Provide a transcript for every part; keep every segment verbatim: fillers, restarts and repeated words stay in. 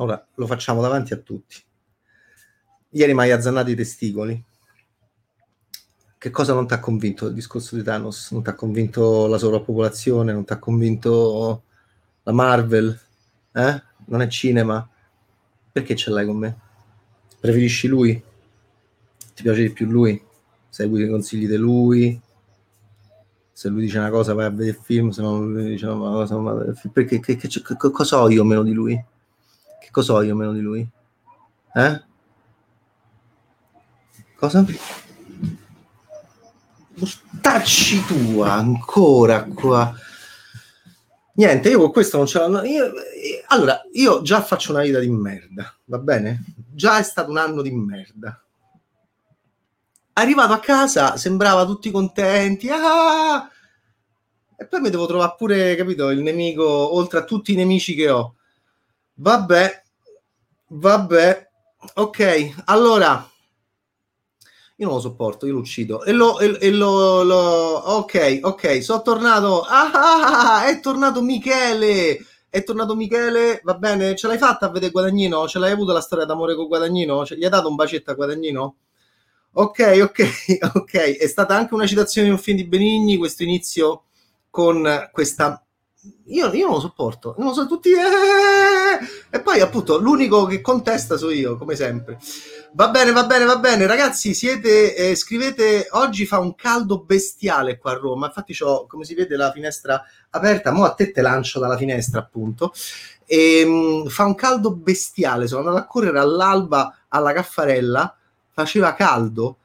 Ora lo facciamo davanti a tutti. Ieri mi hai azzannato i testicoli. Che cosa non ti ha convinto del discorso di Thanos? Non ti ha convinto la sovrappopolazione? Non ti ha convinto la Marvel? Eh? Non è cinema? Perché ce l'hai con me? Preferisci lui? Ti piace di più lui? Segui i consigli di lui? Se lui dice una cosa vai a vedere il film, se non lui dice una cosa non vai a vedere il film. Perché che, che, che, che, cosa ho io meno di lui? Che cosa ho io meno di lui? Eh? Cosa? Stacci tua ancora qua. Niente, io con questo non ce l'ho. Io, allora, io già faccio una vita di merda, va bene? Già è stato un anno di merda. Arrivato a casa sembrava tutti contenti, ah! E poi mi devo trovare pure, capito, il nemico, oltre a tutti i nemici che ho. Vabbè, vabbè, ok, allora, io non lo sopporto, io lo uccido, e lo, e, e lo, lo ok, ok, sono tornato, ah, è tornato Michele, è tornato Michele, va bene, ce l'hai fatta a vedere Guadagnino? Ce l'hai avuta la storia d'amore con Guadagnino? Cioè, gli hai dato un bacetto a Guadagnino? Ok, ok, ok, è stata anche una citazione di un film di Benigni, questo inizio con questa... Io, io non lo sopporto, non lo so tutti... Eh! E poi appunto l'unico che contesta sono io, come sempre. Va bene, va bene, va bene, ragazzi, siete, eh, scrivete, oggi fa un caldo bestiale qua a Roma, infatti c'ho, come si vede, la finestra aperta, mo a te te lancio dalla finestra appunto, e, mh, fa un caldo bestiale, sono andato a correre all'alba alla Caffarella, faceva caldo,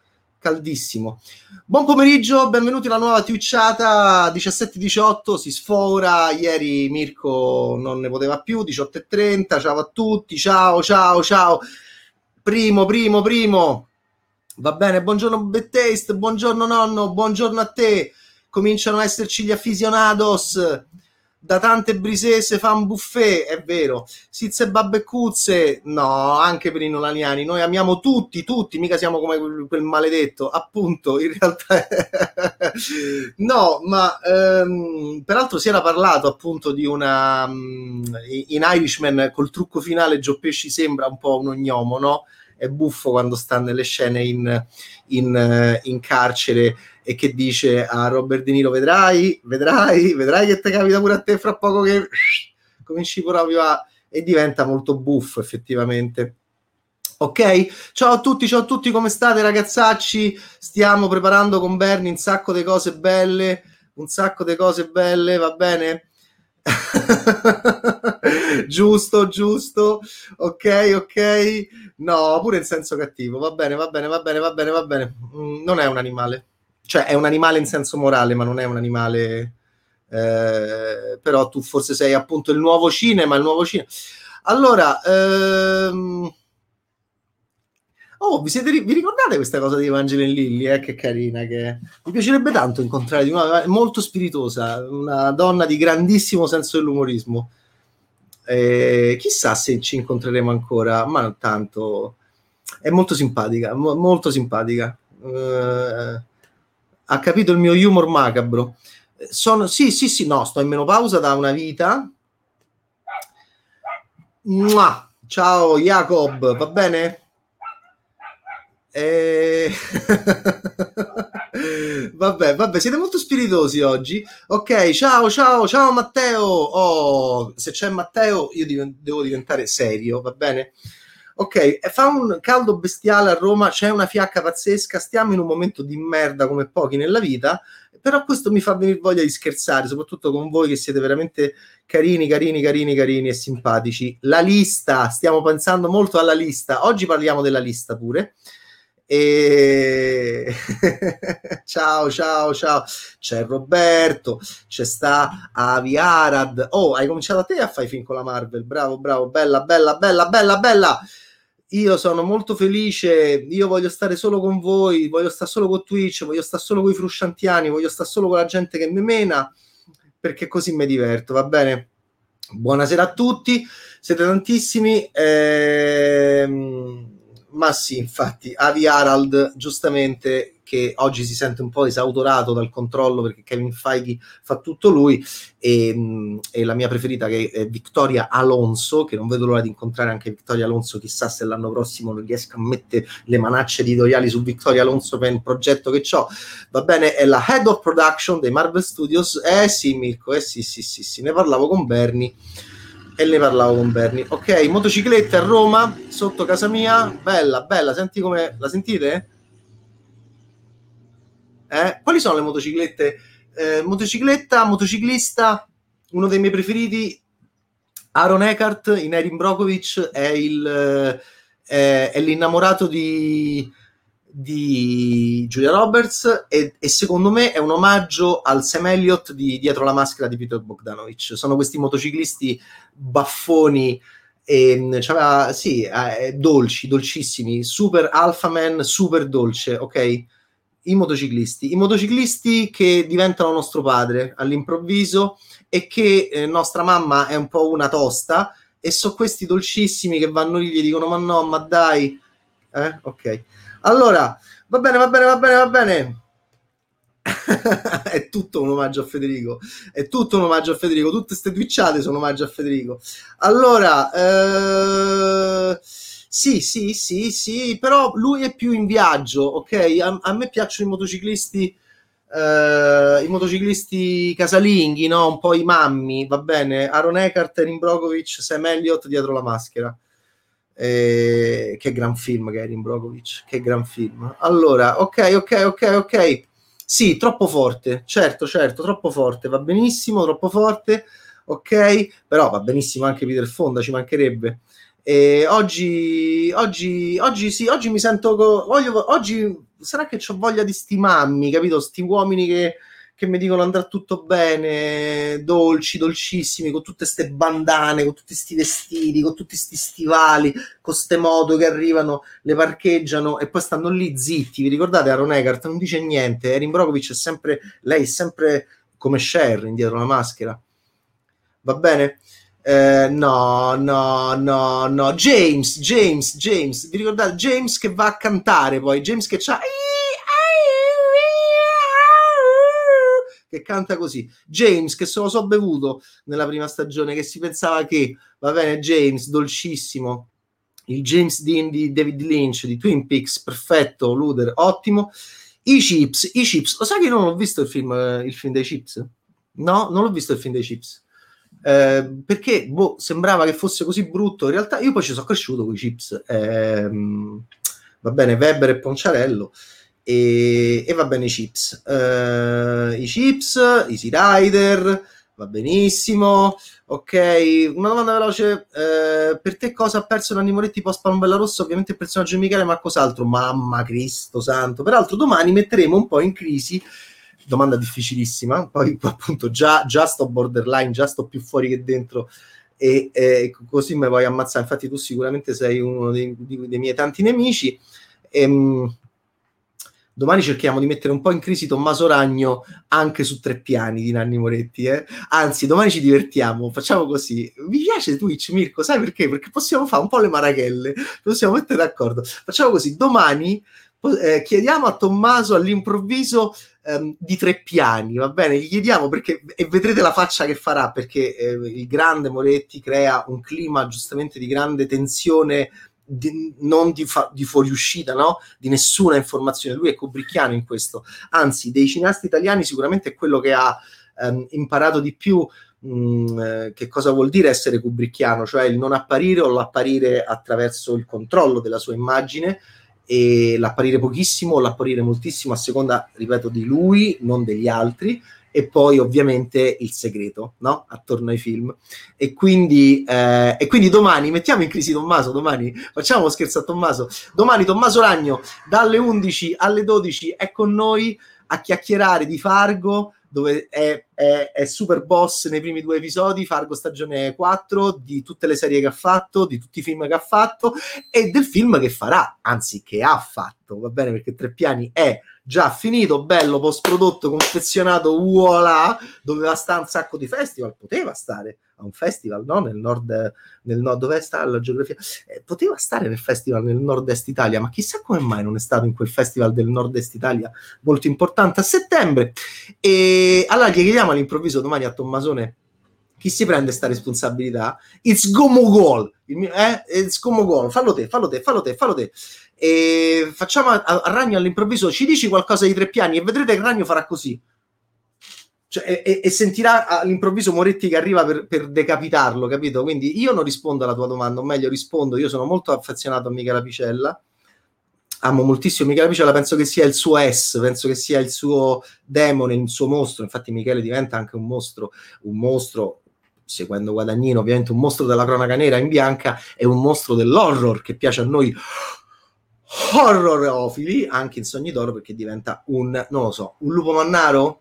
caldissimo. Buon pomeriggio, benvenuti alla nuova twitchata diciassette diciotto, si sfora, ieri Mirko non ne poteva più, diciotto e trenta, ciao a tutti, ciao, ciao, ciao, primo, primo, primo, va bene, buongiorno Bad Taste, buongiorno nonno, buongiorno a te, cominciano a esserci gli aficionados, da tante brisese fa un buffet, è vero, sizze babbeccuzze, no, anche per i nolaniani, noi amiamo tutti, tutti, mica siamo come quel maledetto, appunto, in realtà, no, ma ehm, peraltro si era parlato appunto di una, in Irishman col trucco finale Joe Pesci sembra un po' un ognomo, no? È buffo quando sta nelle scene in, in, in carcere e che dice a Robert De Niro vedrai, vedrai, vedrai che ti capita pure a te fra poco che cominci proprio a... e diventa molto buffo effettivamente. Ok? Ciao a tutti, ciao a tutti, come state ragazzacci? Stiamo preparando con Berni un sacco di cose belle, un sacco di cose belle, va bene? Giusto, giusto, ok, ok, no, pure in senso cattivo, va bene, va bene, va bene, va bene, va bene, mm, non è un animale, cioè è un animale in senso morale, ma non è un animale, eh, però tu forse sei appunto il nuovo cinema, il nuovo cinema, allora, ehm... oh, vi, siete, vi ricordate questa cosa di Evangeline Lilly? Eh? Che carina che è. Mi piacerebbe tanto incontrare di una molto spiritosa, una donna di grandissimo senso dell'umorismo. Eh, chissà se ci incontreremo ancora, ma tanto è molto simpatica, mo- molto simpatica. Eh, ha capito il mio humor macabro. Sono, sì, sì, sì, no, sto in menopausa da una vita. Mua! Ciao Jacob, va bene? Eh... vabbè, vabbè, siete molto spiritosi oggi. Ok, ciao, ciao, ciao Matteo. Oh, se c'è Matteo io div- devo diventare serio, va bene? Ok, fa un caldo bestiale a Roma, c'è una fiacca pazzesca, stiamo in un momento di merda come pochi nella vita, però questo mi fa venire voglia di scherzare, soprattutto con voi che siete veramente carini, carini, carini, carini e simpatici. La lista, stiamo pensando molto alla lista, oggi parliamo della lista pure. E... ciao ciao ciao, c'è Roberto, c'è sta Avi Arad, oh hai cominciato a te a fare film con la Marvel, bravo bravo, bella bella bella bella bella, io sono molto felice, io voglio stare solo con voi, voglio stare solo con Twitch, voglio stare solo con i frusciantiani, voglio stare solo con la gente che mi mena, perché così mi diverto, va bene? Buonasera a tutti, siete tantissimi, ehm Ma sì, infatti, Avi Arad, giustamente, che oggi si sente un po' esautorato dal controllo perché Kevin Feige fa tutto lui, e, e la mia preferita che è Victoria Alonso, che non vedo l'ora di incontrare anche Victoria Alonso, chissà se l'anno prossimo non riesco a mettere le manacce editoriali su Victoria Alonso per il progetto che c'ho, va bene, è la Head of Production dei Marvel Studios. Eh sì Mirko, eh sì sì sì, sì. ne parlavo con Bernie e ne parlavo con Bernie, ok, motocicletta a Roma, sotto casa mia, bella, bella, senti come, la sentite? Eh, quali sono le motociclette? Eh, motocicletta, motociclista, uno dei miei preferiti, Aaron Eckhart in Erin Brockovich, è, il, eh, è l'innamorato di, di Julia Roberts e, e secondo me è un omaggio al Sam Elliott di Dietro la Maschera di Peter Bogdanovich. Sono questi motociclisti baffoni, e, cioè, sì, eh, dolci, dolcissimi, super alpha man, super dolce, ok? I motociclisti, i motociclisti che diventano nostro padre all'improvviso e che eh, nostra mamma è un po' una tosta, e so questi dolcissimi che vanno lì e gli dicono ma no, ma dai, eh? Ok, allora, va bene, va bene, va bene, va bene. È tutto un omaggio a Federico, è tutto un omaggio a Federico, tutte ste twitchate sono omaggio a Federico. Allora, eh... Sì, sì, sì, sì, però lui è più in viaggio, ok? A, a me piacciono i motociclisti, eh, i motociclisti casalinghi, no? Un po' i mammi, va bene? Aaron Eckhart, Erin Brockovich, Sam Elliott, Dietro la Maschera. Eh, che gran film che è Erin Brockovich, che gran film. Allora, ok, ok, ok, ok. Sì, troppo forte, certo, certo, troppo forte, va benissimo, troppo forte, ok? Però va benissimo anche Peter Fonda, ci mancherebbe. E oggi, oggi, oggi sì, oggi mi sento. Co- voglio, oggi sarà che ho voglia di sti mammi, capito? Sti uomini che, che mi dicono andrà tutto bene, dolci, dolcissimi, con tutte ste bandane, con tutti sti vestiti, con tutti sti stivali, con ste moto che arrivano, le parcheggiano e poi stanno lì zitti. Vi ricordate Aaron Eckhart? Non dice niente. Erin Brockovich è sempre, lei è sempre come Cher Dietro la Maschera, va bene? Eh, no, no, no, no, James, James, James, vi ricordate? James che va a cantare poi, James che c'ha... che canta così, James che se lo so bevuto nella prima stagione, che si pensava che, va bene, James, dolcissimo, il James Dean di David Lynch, di Twin Peaks, perfetto, Luder, ottimo, i Chips, i Chips, lo sai che non ho visto il film, il film dei Chips? No, non l'ho visto il film dei Chips. Eh, perché boh, sembrava che fosse così brutto, in realtà io poi ci sono cresciuto con i Chips, eh, va bene, Weber e Ponciarello e, e va bene i Chips, eh, i Chips, Easy Rider, va benissimo, ok, una domanda veloce, eh, per te cosa ha perso Nanni Moretti post Pambella Rossa? Ovviamente il personaggio di Michele, ma cos'altro? Mamma Cristo santo, peraltro domani metteremo un po' in crisi, domanda difficilissima, poi appunto già, già sto borderline, già sto più fuori che dentro e, e così mi vuoi ammazzare, infatti tu sicuramente sei uno dei, dei miei tanti nemici e, um, domani cerchiamo di mettere un po' in crisi Tommaso Ragno anche su Tre Piani di Nanni Moretti, eh? Anzi domani ci divertiamo, facciamo così, mi piace Twitch Mirko, sai perché? Perché possiamo fare un po' le marachelle, possiamo mettere d'accordo, facciamo così, domani eh, chiediamo a Tommaso all'improvviso di Tre Piani, va bene, gli chiediamo perché, e vedrete la faccia che farà, perché eh, il grande Moretti crea un clima giustamente di grande tensione, di, non di, fa, di fuoriuscita, no? Di nessuna informazione, lui è kubrickiano in questo, anzi dei cineasti italiani sicuramente è quello che ha ehm, imparato di più mh, eh, che cosa vuol dire essere kubrickiano, cioè il non apparire o l'apparire attraverso il controllo della sua immagine, e l'apparire pochissimo o l'apparire moltissimo a seconda, ripeto, di lui, non degli altri, e poi ovviamente il segreto, no? Attorno ai film, e quindi, eh, e quindi domani mettiamo in crisi Tommaso, domani facciamo scherzo a Tommaso, domani Tommaso Ragno dalle undici alle dodici è con noi a chiacchierare di Fargo, dove è è, è super boss nei primi due episodi, Fargo stagione quattro, di tutte le serie che ha fatto, di tutti i film che ha fatto e del film che farà, anzi che ha fatto, va bene, perché Tre Piani è già finito, bello, post prodotto, confezionato, voilà, doveva stare un sacco di festival, poteva stare a un festival, no? Nel nord, nel nord, dove sta la geografia? Eh, poteva stare nel festival nel nord-est Italia, ma chissà come mai non è stato in quel festival del nord-est Italia molto importante a settembre. E allora gli chiediamo all'improvviso domani a Tommasone chi si prende sta responsabilità. It's Gomo Goal, eh? It's Gomo Goal, fallo te, fallo te, fallo te, fallo te. E facciamo a, a Ragno all'improvviso, ci dici qualcosa di Tre Piani e vedrete che Ragno farà così. Cioè, e, e sentirà all'improvviso Moretti che arriva per, per decapitarlo, capito? Quindi io non rispondo alla tua domanda, o meglio rispondo, io sono molto affezionato a Michela Picella, amo moltissimo Michela Picella, penso che sia il suo S, penso che sia il suo demone, il suo mostro, infatti Michele diventa anche un mostro, un mostro, seguendo Guadagnino, ovviamente un mostro della cronaca nera in bianca, è un mostro dell'horror che piace a noi horrorofili, anche in Sogni d'Oro, perché diventa un, non lo so, un lupo mannaro?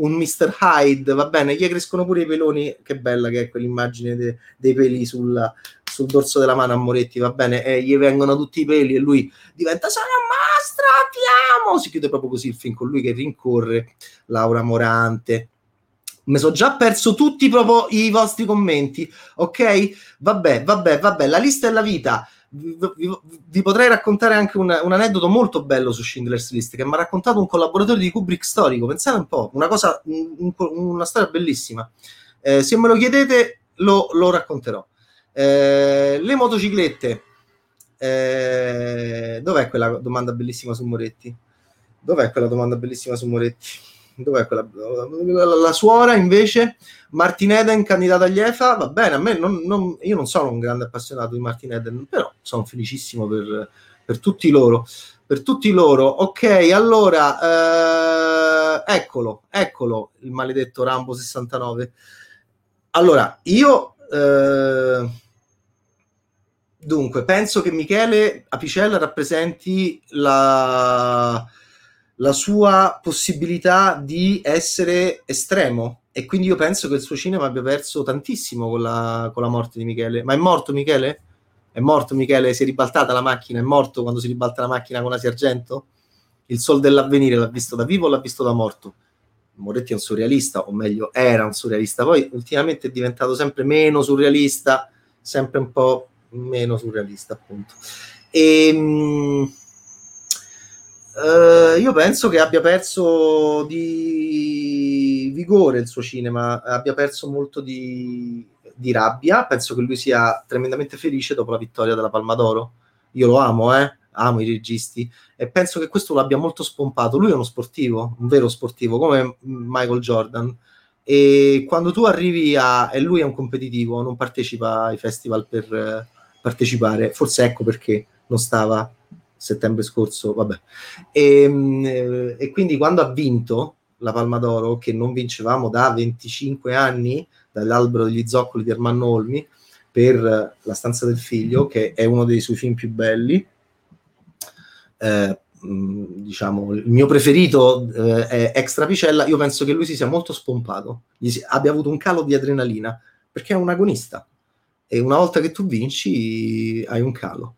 Un mister Hyde, va bene, gli crescono pure i peloni, che bella che è quell'immagine de, dei peli sulla, sul dorso della mano a Moretti, va bene, e gli vengono tutti i peli e lui diventa sono mostro, ti amo, si chiude proprio così il film con lui che rincorre Laura Morante. Mi sono già perso tutti proprio i vostri commenti, ok? Vabbè, vabbè, vabbè, la lista è la vita. Vi, vi, vi potrei raccontare anche un, un aneddoto molto bello su Schindler's List che mi ha raccontato un collaboratore di Kubrick storico, pensate un po', una cosa un, una storia bellissima, eh, se me lo chiedete lo, lo racconterò. Eh, le motociclette, eh, dov'è quella domanda bellissima su Moretti? dov'è quella domanda bellissima su Moretti? Dov'è quella? La, la, la suora invece, Martin Eden candidata agli E F A, va bene, a me non, non, io non sono un grande appassionato di Martin Eden, però sono felicissimo per, per tutti loro, per tutti loro. Ok, allora eh, eccolo, eccolo il maledetto Rambo sessantanove. Allora, io eh, dunque penso che Michele Apicella rappresenti la la sua possibilità di essere estremo, e quindi io penso che il suo cinema abbia perso tantissimo con la, con la morte di Michele. Ma è morto Michele? È morto Michele? Si è ribaltata la macchina? È morto quando si ribalta la macchina con Asi Argento? Il Sol dell'Avvenire l'ha visto da vivo o l'ha visto da morto? Moretti è un surrealista, o meglio era un surrealista, poi ultimamente è diventato sempre meno surrealista, sempre un po' meno surrealista appunto. E... Uh, io penso che abbia perso di vigore il suo cinema, abbia perso molto di, di rabbia. Penso che lui sia tremendamente felice dopo la vittoria della Palma d'Oro. Io lo amo, eh? Amo i registi e penso che questo l'abbia molto spompato. Lui è uno sportivo, un vero sportivo, come Michael Jordan. E quando tu arrivi a... e lui è un competitivo, non partecipa ai festival per eh, partecipare, forse ecco perché non stava... settembre scorso, vabbè, e, e quindi quando ha vinto la Palma d'Oro, che non vincevamo da venticinque anni, dall'Albero degli zoccoli di Armando Olmi, per La stanza del figlio, che è uno dei suoi film più belli, eh, diciamo il mio preferito eh, è Extra Picella, io penso che lui si sia molto spompato, gli si, abbia avuto un calo di adrenalina, perché è un agonista, e una volta che tu vinci hai un calo.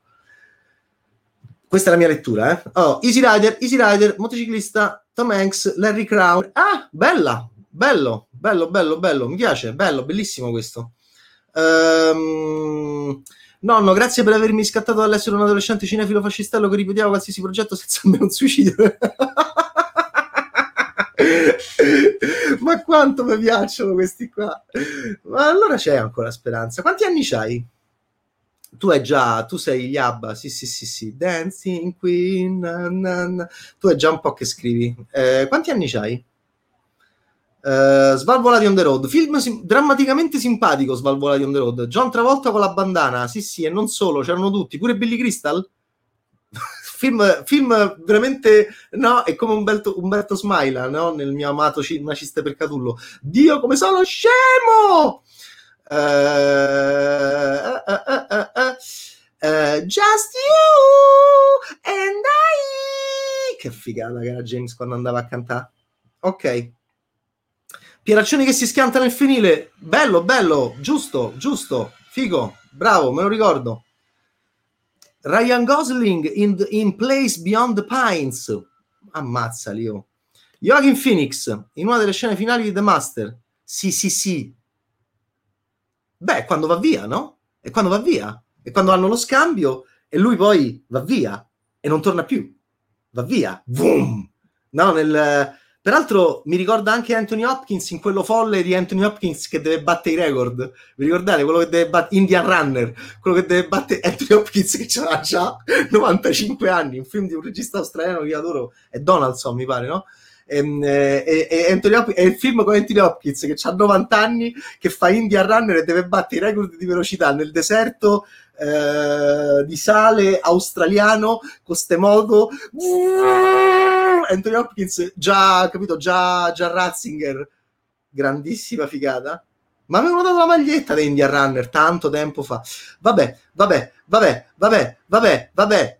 Questa è la mia lettura, eh. Oh, Easy Rider, Easy Rider, motociclista, Tom Hanks, Larry Crown. Ah, bella, bello, bello, bello, bello, mi piace, bello, bellissimo questo. Ehm... Nonno, grazie per avermi scattato dall'essere un adolescente cinefilo fascistello che ripetiamo qualsiasi progetto senza almeno un suicidio. Ma quanto mi piacciono questi qua. Ma allora c'è ancora speranza. Quanti anni c'hai? Tu hai già, tu sei Yabba, sì sì sì sì, Dancing Queen, na, na, na. Tu hai già un po' che scrivi. Eh, quanti anni c'hai? Eh, Svalvolati on the road, film sim- drammaticamente simpatico Svalvolati on the road, John Travolta con la bandana, sì sì, e non solo, c'erano tutti, pure Billy Crystal. Film, film veramente, no, è come Umberto, Umberto Smaila, no? Nel mio amato Cinema Ciste per Catullo. Dio, come sono scemo! Uh, uh, uh, uh, uh, uh, just you and I, che figata che era James quando andava a cantare. Ok, Pieraccioni che si schianta nel finile, bello, bello, giusto, giusto, figo, bravo, me lo ricordo. Ryan Gosling in, the, in Place Beyond the Pines, ammazza Leo. Joaquin Phoenix in una delle scene finali di The Master, sì sì sì, beh, quando va via, no? E quando va via, e quando hanno lo scambio e lui poi va via e non torna più, va via, boom, no, nel... Peraltro mi ricorda anche Anthony Hopkins in quello folle di Anthony Hopkins che deve battere i record. Vi ricordate? Quello che deve battere Indian Runner, quello che deve battere Anthony Hopkins che c'era già novantacinque anni, un film di un regista australiano che io adoro, è Donaldson mi pare, no? E, e, e Anthony Hopkins, è il film con Anthony Hopkins che ha novanta anni, che fa Indian Runner e deve battere i record di velocità nel deserto eh, di sale australiano con ste moto. Anthony Hopkins già, capito, già, già Ratzinger, grandissima figata. Ma avevano dato la maglietta di Indian Runner tanto tempo fa. Vabbè, vabbè, vabbè, vabbè, vabbè, vabbè.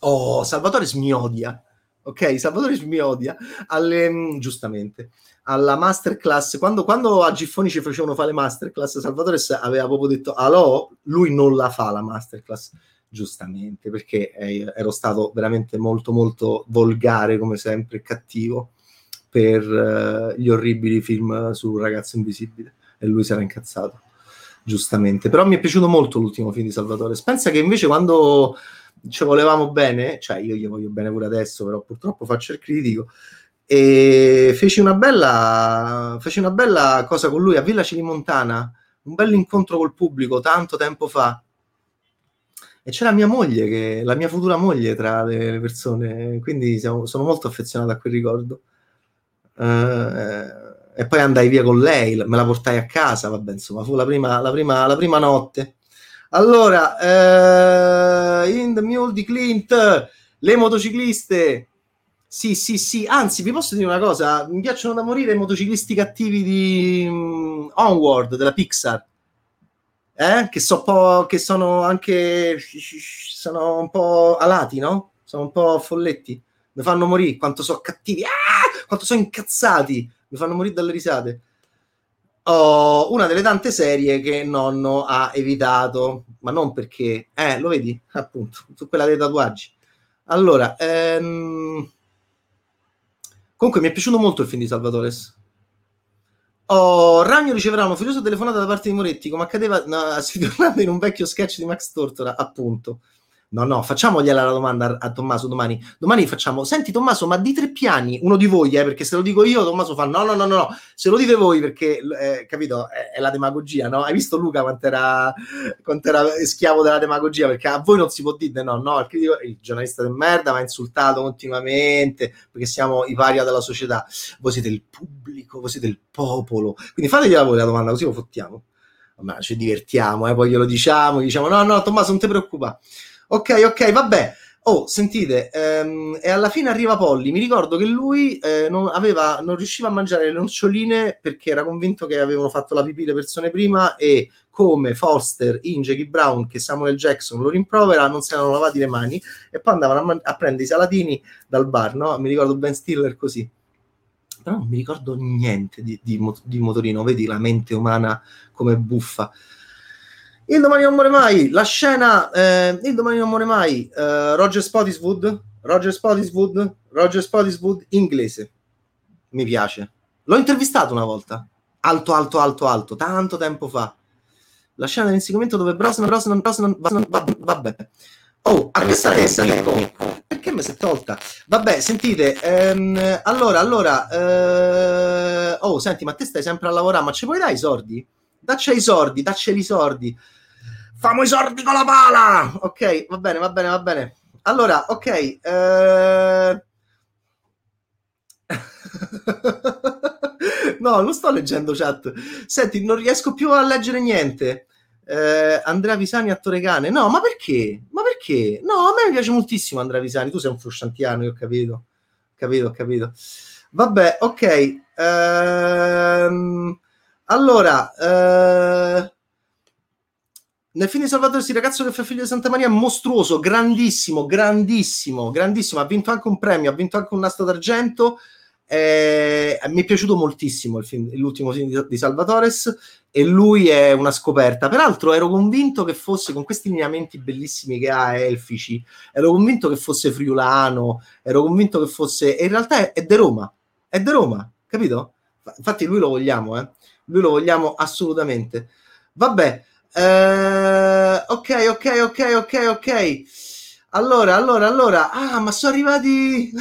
Oh, Salvatore mi odia. Ok, Salvatore mi odia. Alle, giustamente, alla masterclass, quando, quando a Giffoni ci facevano fare le masterclass, Salvatore aveva proprio detto, allo, lui non la fa la masterclass. Giustamente, perché ero stato veramente molto molto volgare come sempre, cattivo per uh, gli orribili film su Ragazzo Invisibile e lui si era incazzato, giustamente. Però mi è piaciuto molto l'ultimo film di Salvatore. Pensa che invece quando ci volevamo bene, cioè io gli voglio bene pure adesso, però purtroppo faccio il critico, e feci una bella feci una bella cosa con lui a Villa Cilimontana, un bello incontro col pubblico tanto tempo fa. E c'è la mia moglie, che, la mia futura moglie tra le persone, quindi siamo, sono molto affezionato a quel ricordo. Uh, e poi andai via con lei, me la portai a casa, vabbè, insomma, fu la prima, la prima, la prima notte. Allora, uh, in The Mule di Clint, le motocicliste, sì, sì, sì, anzi, vi posso dire una cosa, mi piacciono da morire i motociclisti cattivi di um, Onward, della Pixar. Eh? Che, so po', che sono anche sono un po' alati, no? Sono un po' folletti, mi fanno morire quanto sono cattivi, ah! Quanto sono incazzati, mi fanno morire dalle risate. Oh, una delle tante serie che nonno ha evitato, ma non perché eh, lo vedi? Appunto, su quella dei tatuaggi. Allora ehm... comunque mi è piaciuto molto il film di Salvatore. Oh, Ragno riceverà una furiosa telefonata da parte di Moretti, come accadeva no, sfiorando in un vecchio sketch di Max Tortora, appunto. No, no, facciamogliela la domanda a Tommaso domani. Domani facciamo, senti Tommaso, ma di Tre Piani, uno di voi, eh, perché se lo dico io Tommaso fa no, no, no, no, no. Se lo dite voi, perché, eh, capito, è, è la demagogia, no? Hai visto Luca quant'era, quant'era schiavo della demagogia, perché a voi non si può dire no, no, il, critico, il giornalista del merda va insultato continuamente, perché siamo i paria della società. Voi siete il pubblico, voi siete il popolo. Quindi fategliela voi la domanda, così lo fottiamo. Ma ci divertiamo, eh, poi glielo diciamo, gli diciamo no, no, Tommaso, non ti preoccupare. Ok, ok, vabbè. Oh, sentite, ehm, e alla fine arriva Polly. Mi ricordo che lui eh, non, aveva, non riusciva a mangiare le noccioline perché era convinto che avevano fatto la pipì le persone prima e come Foster in Jackie Brown, che Samuel Jackson lo rimprovera, non si erano lavati le mani e poi andavano a, man- a prendere i salatini dal bar, no? Mi ricordo Ben Stiller così. Però non mi ricordo niente di, di, mot- di motorino. Vedi la mente umana come buffa. Il domani non muore mai, la scena eh, Il domani non muore mai, eh, Roger Spottiswoode, Roger Spottiswoode, Roger Spottiswoode inglese. Mi piace. L'ho intervistato una volta, alto, alto, alto, alto, tanto tempo fa. La scena dell'inseguimento dove Brosnan, Brosnan, Brosnan, Brosnan, vabbè. Oh, a questa testa, ecco. Perché mi si è tolta? Vabbè, sentite, ehm, allora, allora, eh, oh, senti, ma te stai sempre a lavorare, ma ci puoi dare i sordi? Dacci i sordi, dacci i sordi. Famo i sordi con la pala! Ok, va bene, va bene, va bene. Allora, ok. Eh... no, non sto leggendo chat. Senti, non riesco più a leggere niente. Eh, Andrea Visani, attore cane. No, ma perché? Ma perché? No, a me mi piace moltissimo Andrea Visani. Tu sei un frusciantiano, io ho capito. Capito, ho capito. Vabbè, ok. Ehm... Allora, eh... nel film di Salvatore, il ragazzo che fa figlio di Santa Maria è mostruoso, grandissimo, grandissimo, grandissimo. Ha vinto anche un premio, ha vinto anche un nastro d'argento. Eh, mi è piaciuto moltissimo il film, l'ultimo film di, di Salvatore, e lui è una scoperta. Peraltro ero convinto che fosse, con questi lineamenti bellissimi che ha, elfici, ero convinto che fosse friulano, ero convinto che fosse, e in realtà è, è de Roma, è de Roma, capito? Infatti lui lo vogliamo, eh? Lui lo vogliamo assolutamente. Vabbè, eh, ok, ok, ok, ok, ok. Allora, allora, allora, ah, ma sono arrivati...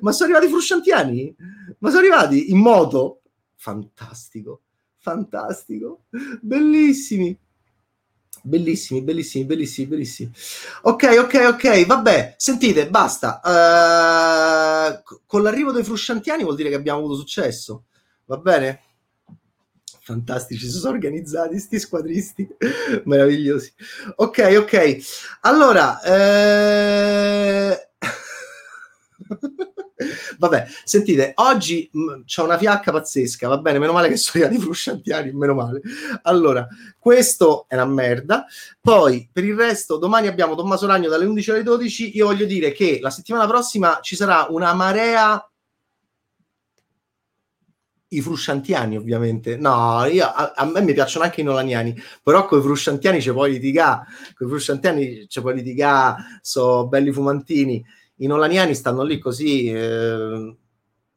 ma sono arrivati frusciantiani? Ma sono arrivati in moto? Fantastico, fantastico, bellissimi, bellissimi, bellissimi, bellissimi, bellissimi. Ok, ok, ok, vabbè, sentite, basta. Uh, con l'arrivo dei frusciantiani vuol dire che abbiamo avuto successo, va bene? Fantastici, si sono organizzati sti squadristi meravigliosi. Ok, ok, allora eh... vabbè, sentite, oggi mh, c'è una fiacca pazzesca, va bene, meno male che sono arrivati i frusciantiani, meno male. Allora, questo è una merda. Poi, per il resto, domani abbiamo Tommaso Ragno dalle undici alle dodici. Io voglio dire che la settimana prossima ci sarà una marea, i frusciantiani ovviamente, no, io, a, a me mi piacciono anche i nolaniani, però con i frusciantiani c'è poi litigà, con i frusciantiani c'è poi litigà, so belli fumantini. I nolaniani stanno lì così, eh,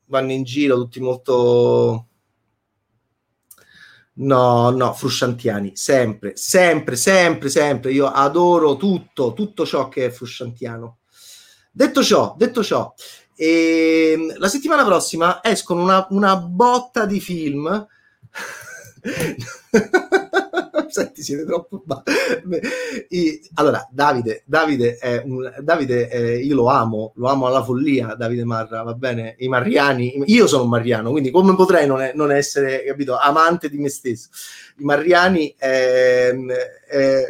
vanno in giro tutti molto... No, no, frusciantiani, sempre, sempre, sempre, sempre. Io adoro tutto, tutto ciò che è frusciantiano. Detto ciò, detto ciò, eh, la settimana prossima escono una, una botta di film... Senti, siete troppo ba- allora Davide Davide, è un, Davide è, io lo amo lo amo alla follia, Davide Marra, va bene, i marriani, io sono un marriano, quindi come potrei non, è, non essere, capito, amante di me stesso. I marriani è, è...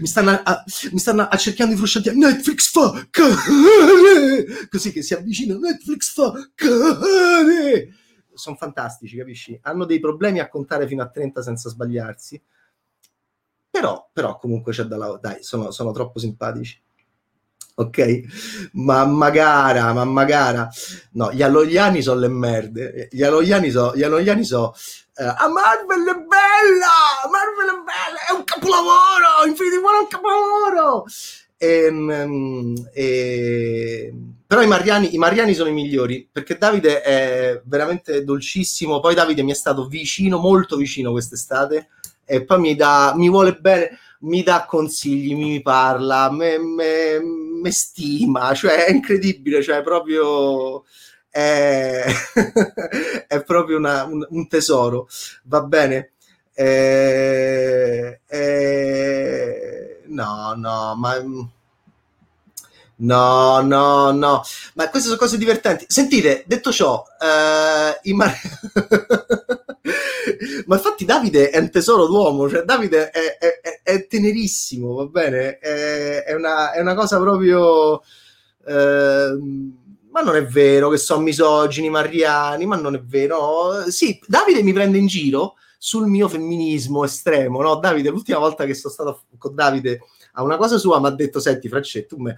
mi stanno, a, mi stanno accerchiando i frusciantiani. Netflix fa cane, così che si avvicina, Netflix fa cane. Sono fantastici, capisci? Hanno dei problemi a contare fino a trenta senza sbagliarsi, però, però comunque c'è da lavorare, dai, sono, sono troppo simpatici, ok? Mamma cara, mamma cara, no, gli aloiani sono le merde, gli aloiani sono, gli aloiani sono, eh, ah, Marvel è bella, Marvel è bella, è un capolavoro, Infinity War è un capolavoro, ehm... ehm però i mariani, i mariani sono i migliori, perché Davide è veramente dolcissimo, poi Davide mi è stato vicino, molto vicino quest'estate, e poi mi dà, mi vuole bene, mi dà consigli, mi parla, mi stima, cioè è incredibile, cioè è proprio è, è proprio una, un, un tesoro, va bene, eh, eh, no no ma no, no, no, ma queste sono cose divertenti. Sentite, detto ciò, eh, i mar... ma infatti Davide è un tesoro d'uomo, cioè Davide è, è, è tenerissimo, va bene, è, è, una, è una cosa proprio, eh, ma non è vero che sono misogini, marriani, ma non è vero, sì, Davide mi prende in giro sul mio femminismo estremo, no? Davide, l'ultima volta che sono stato con Davide a una cosa sua, mi ha detto, senti Francesco, tu me...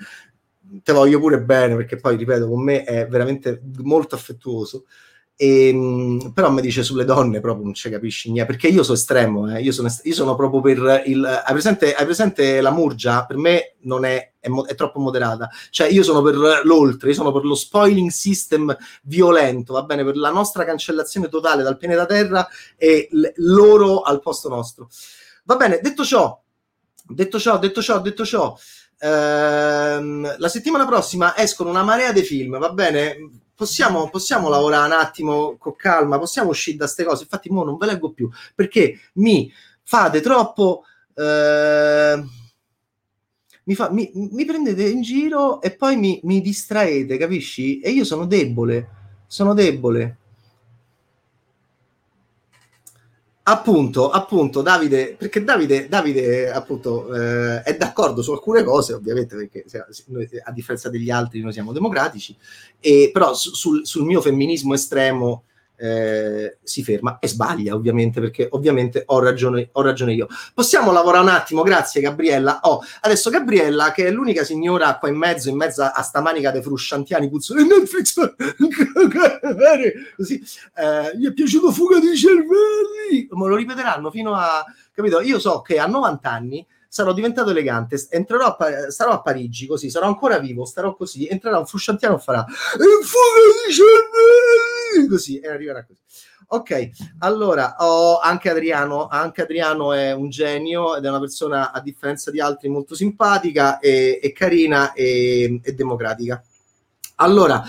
te voglio pure bene, perché poi, ripeto, con me è veramente molto affettuoso, e, però mi dice sulle donne proprio non ci capisci niente, perché io sono estremo, eh. io, sono est- io sono proprio per il... Hai presente, hai presente la Murgia? Per me non è, è, mo- è troppo moderata, cioè io sono per l'oltre, io sono per lo spoiling system violento, va bene, per la nostra cancellazione totale dal pianeta Terra e l- loro al posto nostro. Va bene, detto ciò, detto ciò, detto ciò, detto ciò, ehm, la settimana prossima escono una marea di film, va bene? Possiamo, possiamo lavorare un attimo con calma, possiamo uscire da ste cose. Infatti mo non ve leggo più, perché mi fate troppo... Eh, mi, fa, mi, mi prendete in giro e poi mi, mi distraete, capisci? E io sono debole, sono debole. Appunto, appunto, Davide, perché Davide, Davide appunto, eh, è d'accordo su alcune cose, ovviamente, perché se, se noi, a differenza degli altri, noi siamo democratici, e, però su, sul, sul mio femminismo estremo eh, si ferma e sbaglia, ovviamente, perché ovviamente ho ragione, ho ragione io. Possiamo lavorare un attimo, grazie Gabriella. Oh, adesso Gabriella, che è l'unica signora qua in mezzo, in mezzo a sta manica dei frusciantiani puzzoli Netflix, così, eh, gli è piaciuto Fuga dei cervelli, ma lo ripeteranno fino a, capito? Io so che a novanta anni sarò diventato elegante, entrerò a pa- sarò a Parigi, così, sarò ancora vivo, starò così, entrerà un frusciantiano e farà Fuga di così, e arriverà così. Ok, allora, oh, anche Adriano, anche Adriano è un genio ed è una persona, a differenza di altri, molto simpatica e, e carina e, e democratica. Allora,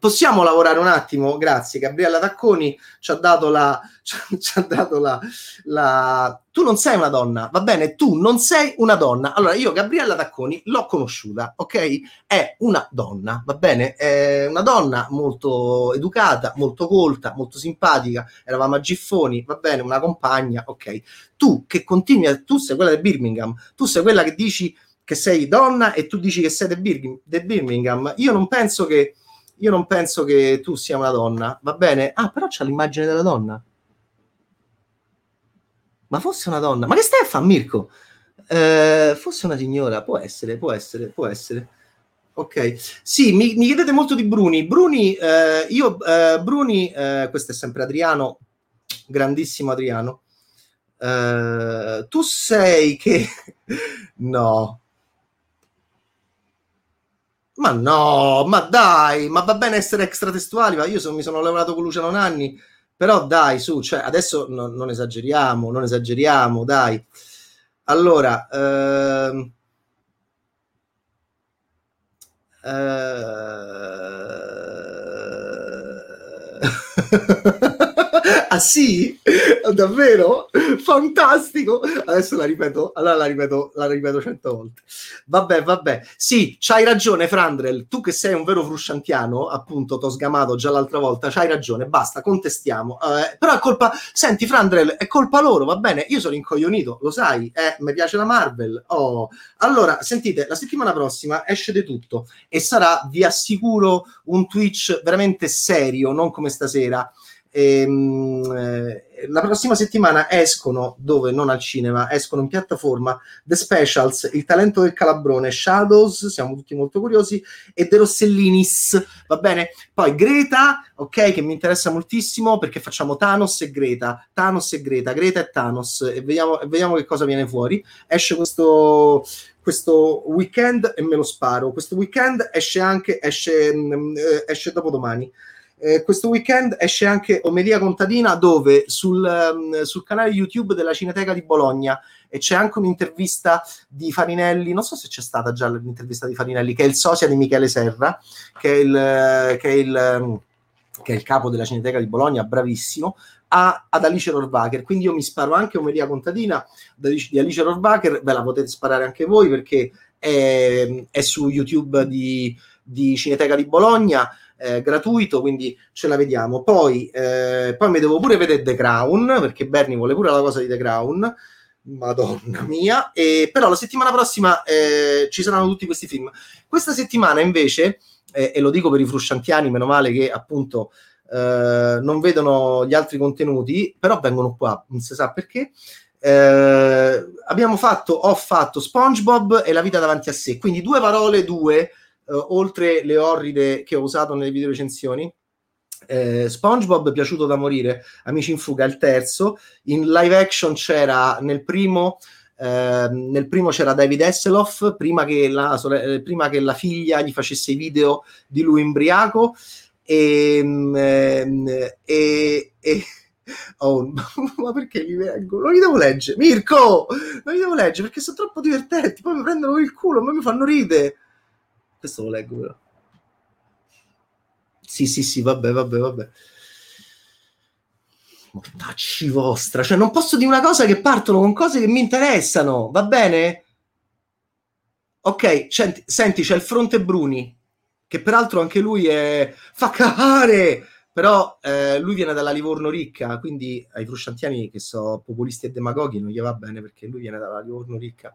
possiamo lavorare un attimo? Grazie. Gabriella Tacconi ci ha dato la... ci ha dato la, la... Tu non sei una donna, va bene? Tu non sei una donna. Allora, io Gabriella Tacconi l'ho conosciuta, ok? È una donna, va bene? È una donna molto educata, molto colta, molto simpatica. Eravamo a Giffoni, va bene? Una compagna, ok? Tu che continui... A... Tu sei quella di Birmingham. Tu sei quella che dici che sei donna e tu dici che sei di Birmingham. Io non penso che... Io non penso che tu sia una donna, va bene? Ah, però c'ha l'immagine della donna. Ma fosse una donna? Ma che stai a fare, Mirko? Eh, fosse una signora, può essere, può essere, può essere. Ok, sì, mi, mi chiedete molto di Bruni. Bruni, eh, io, eh, Bruni, eh, questo è sempre Adriano, grandissimo Adriano. Eh, tu sei che... no... Ma no, ma dai, ma va bene essere extratestuali, ma io so, mi sono lavorato con Luciano Nanni, però dai, su, cioè, adesso no, non esageriamo, non esageriamo, dai. Allora, ehm, eh... ah sì? Davvero? Fantastico! Adesso la ripeto, allora la ripeto, la ripeto cento volte. Vabbè, vabbè. Sì, c'hai ragione, Frandrel. Tu che sei un vero frusciantiano, appunto, t'ho sgamato già l'altra volta. C'hai ragione, basta, contestiamo. Eh, però è colpa... Senti, Frandrel, è colpa loro, va bene? Io sono incoglionito, lo sai. Eh, mi piace la Marvel. Oh. Allora, sentite, la settimana prossima esce di tutto e sarà, vi assicuro, un Twitch veramente serio, non come stasera. Ehm, eh, la prossima settimana escono, dove non al cinema, escono in piattaforma The Specials, Il talento del calabrone, Shadows, siamo tutti molto curiosi, e De Rossellinis, va bene? Poi Greta, ok, che mi interessa moltissimo perché facciamo Thanos e Greta, Thanos e Greta, Greta e Thanos, e vediamo, e vediamo che cosa viene fuori. Esce questo questo weekend e me lo sparo. Questo weekend esce anche esce, eh, esce dopodomani. Eh, questo weekend esce anche Omelia Contadina, dove sul, um, sul canale YouTube della Cineteca di Bologna, e c'è anche un'intervista di Farinelli, non so se c'è stata già l'intervista di Farinelli, che è il socia di Michele Serra, che è il, che è il, um, che è il capo della Cineteca di Bologna, bravissimo, a, ad Alice Rohrbacher. Quindi io mi sparo anche Omelia Contadina di Alice Rohrbacher, ve la potete sparare anche voi perché è, è su YouTube di, di Cineteca di Bologna. Eh, gratuito, quindi ce la vediamo. Poi, eh, poi mi devo pure vedere The Crown, perché Bernie vuole pure la cosa di The Crown, madonna mia. E però la settimana prossima eh, ci saranno tutti questi film. Questa settimana invece, eh, e lo dico per i frusciantiani, meno male che appunto eh, non vedono gli altri contenuti, però vengono qua, non si sa perché. Eh, abbiamo fatto, ho fatto SpongeBob e La vita davanti a sé, quindi due parole, due Uh, oltre le orride che ho usato nelle video recensioni. Eh, SpongeBob è piaciuto da morire, Amici in fuga il terzo, in live action c'era nel primo eh, nel primo c'era David Hasselhoff prima che la, sore- prima che la figlia gli facesse i video di lui imbriaco e, e, e, e... Oh, ma perché li vengo? Non li devo leggere, Mirko, non li devo leggere perché sono troppo divertenti, poi mi prendono il culo, poi mi fanno ridere. Questo lo leggo, però. Sì, sì, sì, vabbè, vabbè, vabbè. Mortacci vostra. Cioè, non posso dire una cosa che partono con cose che mi interessano, va bene? Ok, cioè, senti, c'è il fronte Bruni, che peraltro anche lui è... fa cagare! Però eh, lui viene dalla Livorno Ricca, quindi ai frusciantiani che so populisti e demagoghi non gli va bene, perché lui viene dalla Livorno Ricca.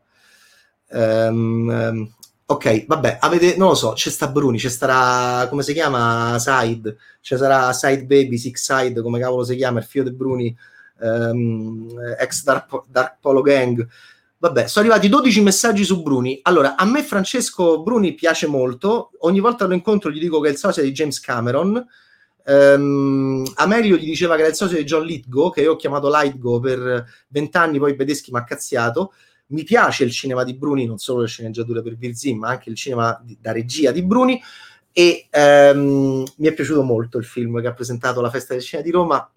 Ehm... Um, um... Ok, vabbè, avete, non lo so, c'è sta Bruni, c'è starà, come si chiama, Side, c'è sarà Side Baby, Six Side, come cavolo si chiama, il figlio di Bruni, ehm, ex Dark, Dark Polo Gang. Vabbè, sono arrivati dodici messaggi su Bruni. Allora, a me Francesco Bruni piace molto, ogni volta lo incontro gli dico che è il socio di James Cameron. Um, Amelio gli diceva che era il socio di John Lithgow, che io ho chiamato Lithgow per vent'anni, poi i tedeschi mi ha cazziato. Mi piace il cinema di Bruni, non solo le sceneggiature per Virzim, ma anche il cinema di, da regia di Bruni, e um, mi è piaciuto molto il film che ha presentato alla Festa del Cinema di Roma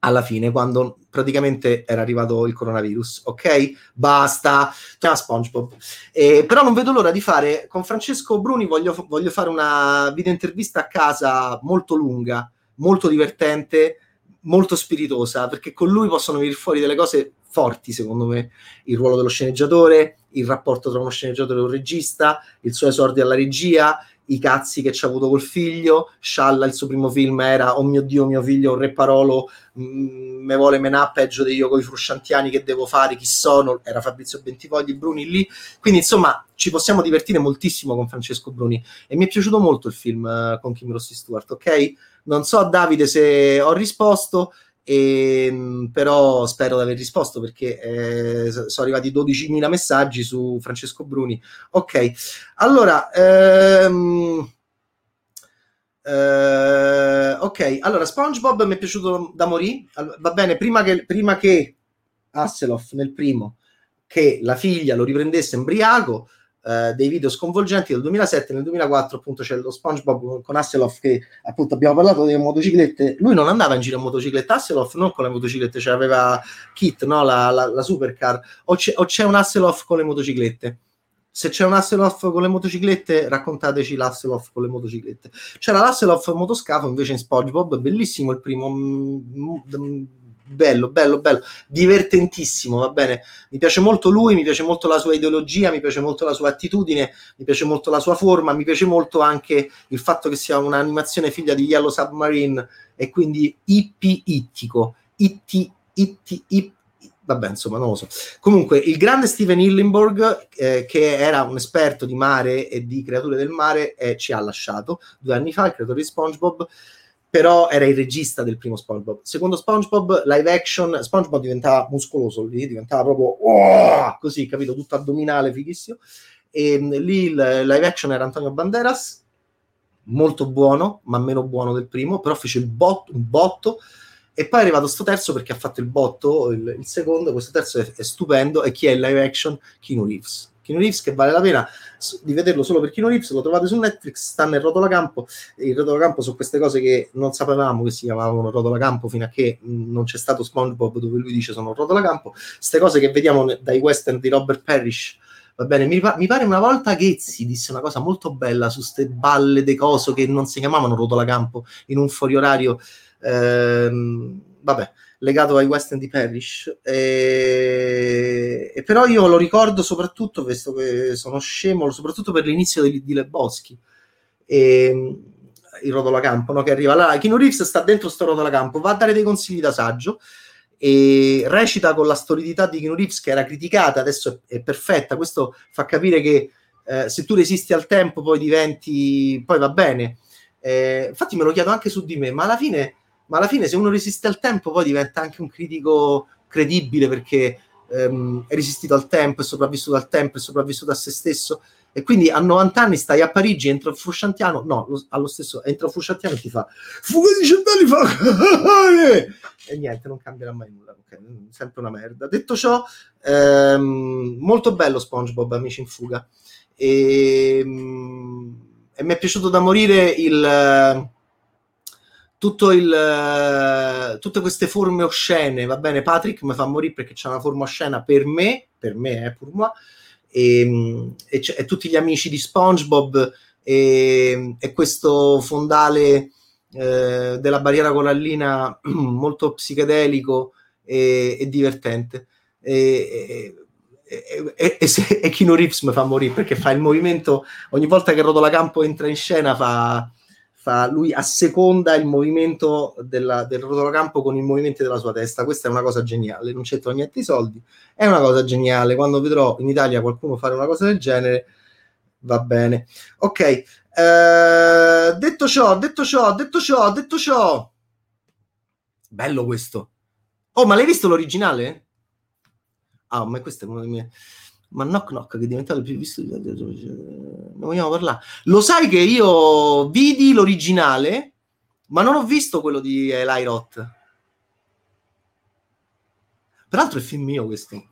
alla fine, quando praticamente era arrivato il coronavirus. Ok? Basta! Ciao SpongeBob. Eh, però non vedo l'ora di fare, con Francesco Bruni voglio, voglio fare una videointervista a casa molto lunga, molto divertente, molto spiritosa, perché con lui possono venire fuori delle cose forti, secondo me. Il ruolo dello sceneggiatore, il rapporto tra uno sceneggiatore e un regista, il suo esordio alla regia, i cazzi che ci ha avuto col figlio. Scialla, il suo primo film era "Oh mio Dio, mio figlio, un re parolo, mh, me vuole menà peggio di io coi frusciantiani, che devo fare, chi sono?" Era Fabrizio Bentivogli, Bruni lì. Quindi insomma ci possiamo divertire moltissimo con Francesco Bruni, e mi è piaciuto molto il film con Kim Rossi Stewart. Ok? Non so, Davide, se ho risposto, e, però spero di aver risposto, perché eh, sono arrivati dodicimila messaggi su Francesco Bruni. Ok, allora ehm, eh, ok, allora SpongeBob mi è piaciuto da morì. All- va bene, prima che, prima che Hasselhoff nel primo, che la figlia lo riprendesse embriaco, eh, dei video sconvolgenti del duemilasette, nel duemilaquattro appunto c'è lo SpongeBob con Hasselhoff, che appunto abbiamo parlato delle motociclette. Lui non andava in giro a motociclette, Hasselhoff non con le motociclette, cioè aveva Kit, no? la, la, la supercar. O c'è, o c'è un Hasselhoff con le motociclette? Se c'è un Hasselhoff con le motociclette, raccontateci l'Hasselhoff con le motociclette. C'era l'Hasselhoff motoscafo invece in SpongeBob, bellissimo il primo, m- m- bello, bello, bello, divertentissimo, va bene? Mi piace molto lui, mi piace molto la sua ideologia, mi piace molto la sua attitudine, mi piace molto la sua forma, mi piace molto anche il fatto che sia un'animazione figlia di Yellow Submarine, e quindi ippi-ittico, itti, itti, ipp, vabbè, insomma, non lo so. Comunque, il grande Steven Hillenburg, eh, che era un esperto di mare e di creature del mare, eh, ci ha lasciato due anni fa, il creatore di SpongeBob. Però era il regista del primo SpongeBob. Secondo SpongeBob, live action, SpongeBob diventava muscoloso, lì diventava proprio oh, così, capito? Tutto addominale, fighissimo. E lì il live action era Antonio Banderas, molto buono, ma meno buono del primo, però fece il bot, un botto. E poi è arrivato sto terzo, perché ha fatto il botto, il, il secondo, questo terzo è, è stupendo. E chi è il live action? Keanu Reeves. Keanu Reeves, che vale la pena di vederlo solo per Keanu Reeves, lo trovate su Netflix, sta nel rotolacampo. Il rotolacampo sono queste cose che non sapevamo che si chiamavano rotolacampo fino a che non c'è stato SpongeBob, dove lui dice sono rotolacampo, queste cose che vediamo dai western di Robert Parrish, va bene? Mi, pa- mi pare una volta Ghezzi disse una cosa molto bella su ste balle de coso che non si chiamavano rotolacampo, in un fuori orario, ehm, vabbè, legato ai western di Parrish, e... e però io lo ricordo soprattutto, visto che sono scemo, soprattutto per l'inizio di, di Le Boschi, e... il rotolacampo, no? Che arriva là, Keanu Reeves sta dentro sto rotolacampo, va a dare dei consigli da saggio, e recita con la stolidità di Keanu Reeves, che era criticata, adesso è perfetta. Questo fa capire che eh, se tu resisti al tempo poi diventi, poi va bene, eh, infatti me lo chiedo anche su di me, ma alla fine ma alla fine se uno resiste al tempo poi diventa anche un critico credibile, perché ehm, è resistito al tempo, è sopravvissuto al tempo, è sopravvissuto a se stesso, e quindi a novanta anni stai a Parigi, entra un frusciantiano, no, lo, allo stesso, entra un frusciantiano e ti fa "fuga di cervelli", fa e niente, non cambierà mai nulla, okay? Sempre una merda. Detto ciò, ehm, molto bello SpongeBob, Amici in fuga, e, e mi è piaciuto da morire il... Tutto il, tutte queste forme oscene, va bene? Patrick mi fa morire perché c'è una forma oscena per me, per me, eh, pur moi, e, e, e tutti gli amici di SpongeBob, e, e questo fondale eh, della barriera corallina molto psichedelico e, e divertente. E, e, e, e, se, e Keanu Reeves mi fa morire perché fa il movimento, ogni volta che rotolacampo entra in scena fa... Fa, lui asseconda il movimento della, del rotolacampo con i movimenti della sua testa. Questa è una cosa geniale, non c'entra niente i soldi, è una cosa geniale. Quando vedrò in Italia qualcuno fare una cosa del genere, va bene, ok. Eh, detto ciò, detto ciò, detto ciò, detto ciò, bello questo. Oh, ma l'hai visto l'originale? Ah, ma questa è una delle mie. Ma Knock Knock, che è diventato più visto, non vogliamo parlare. Lo sai che io vidi l'originale, ma non ho visto quello di Eli Roth. Peraltro è film mio questo.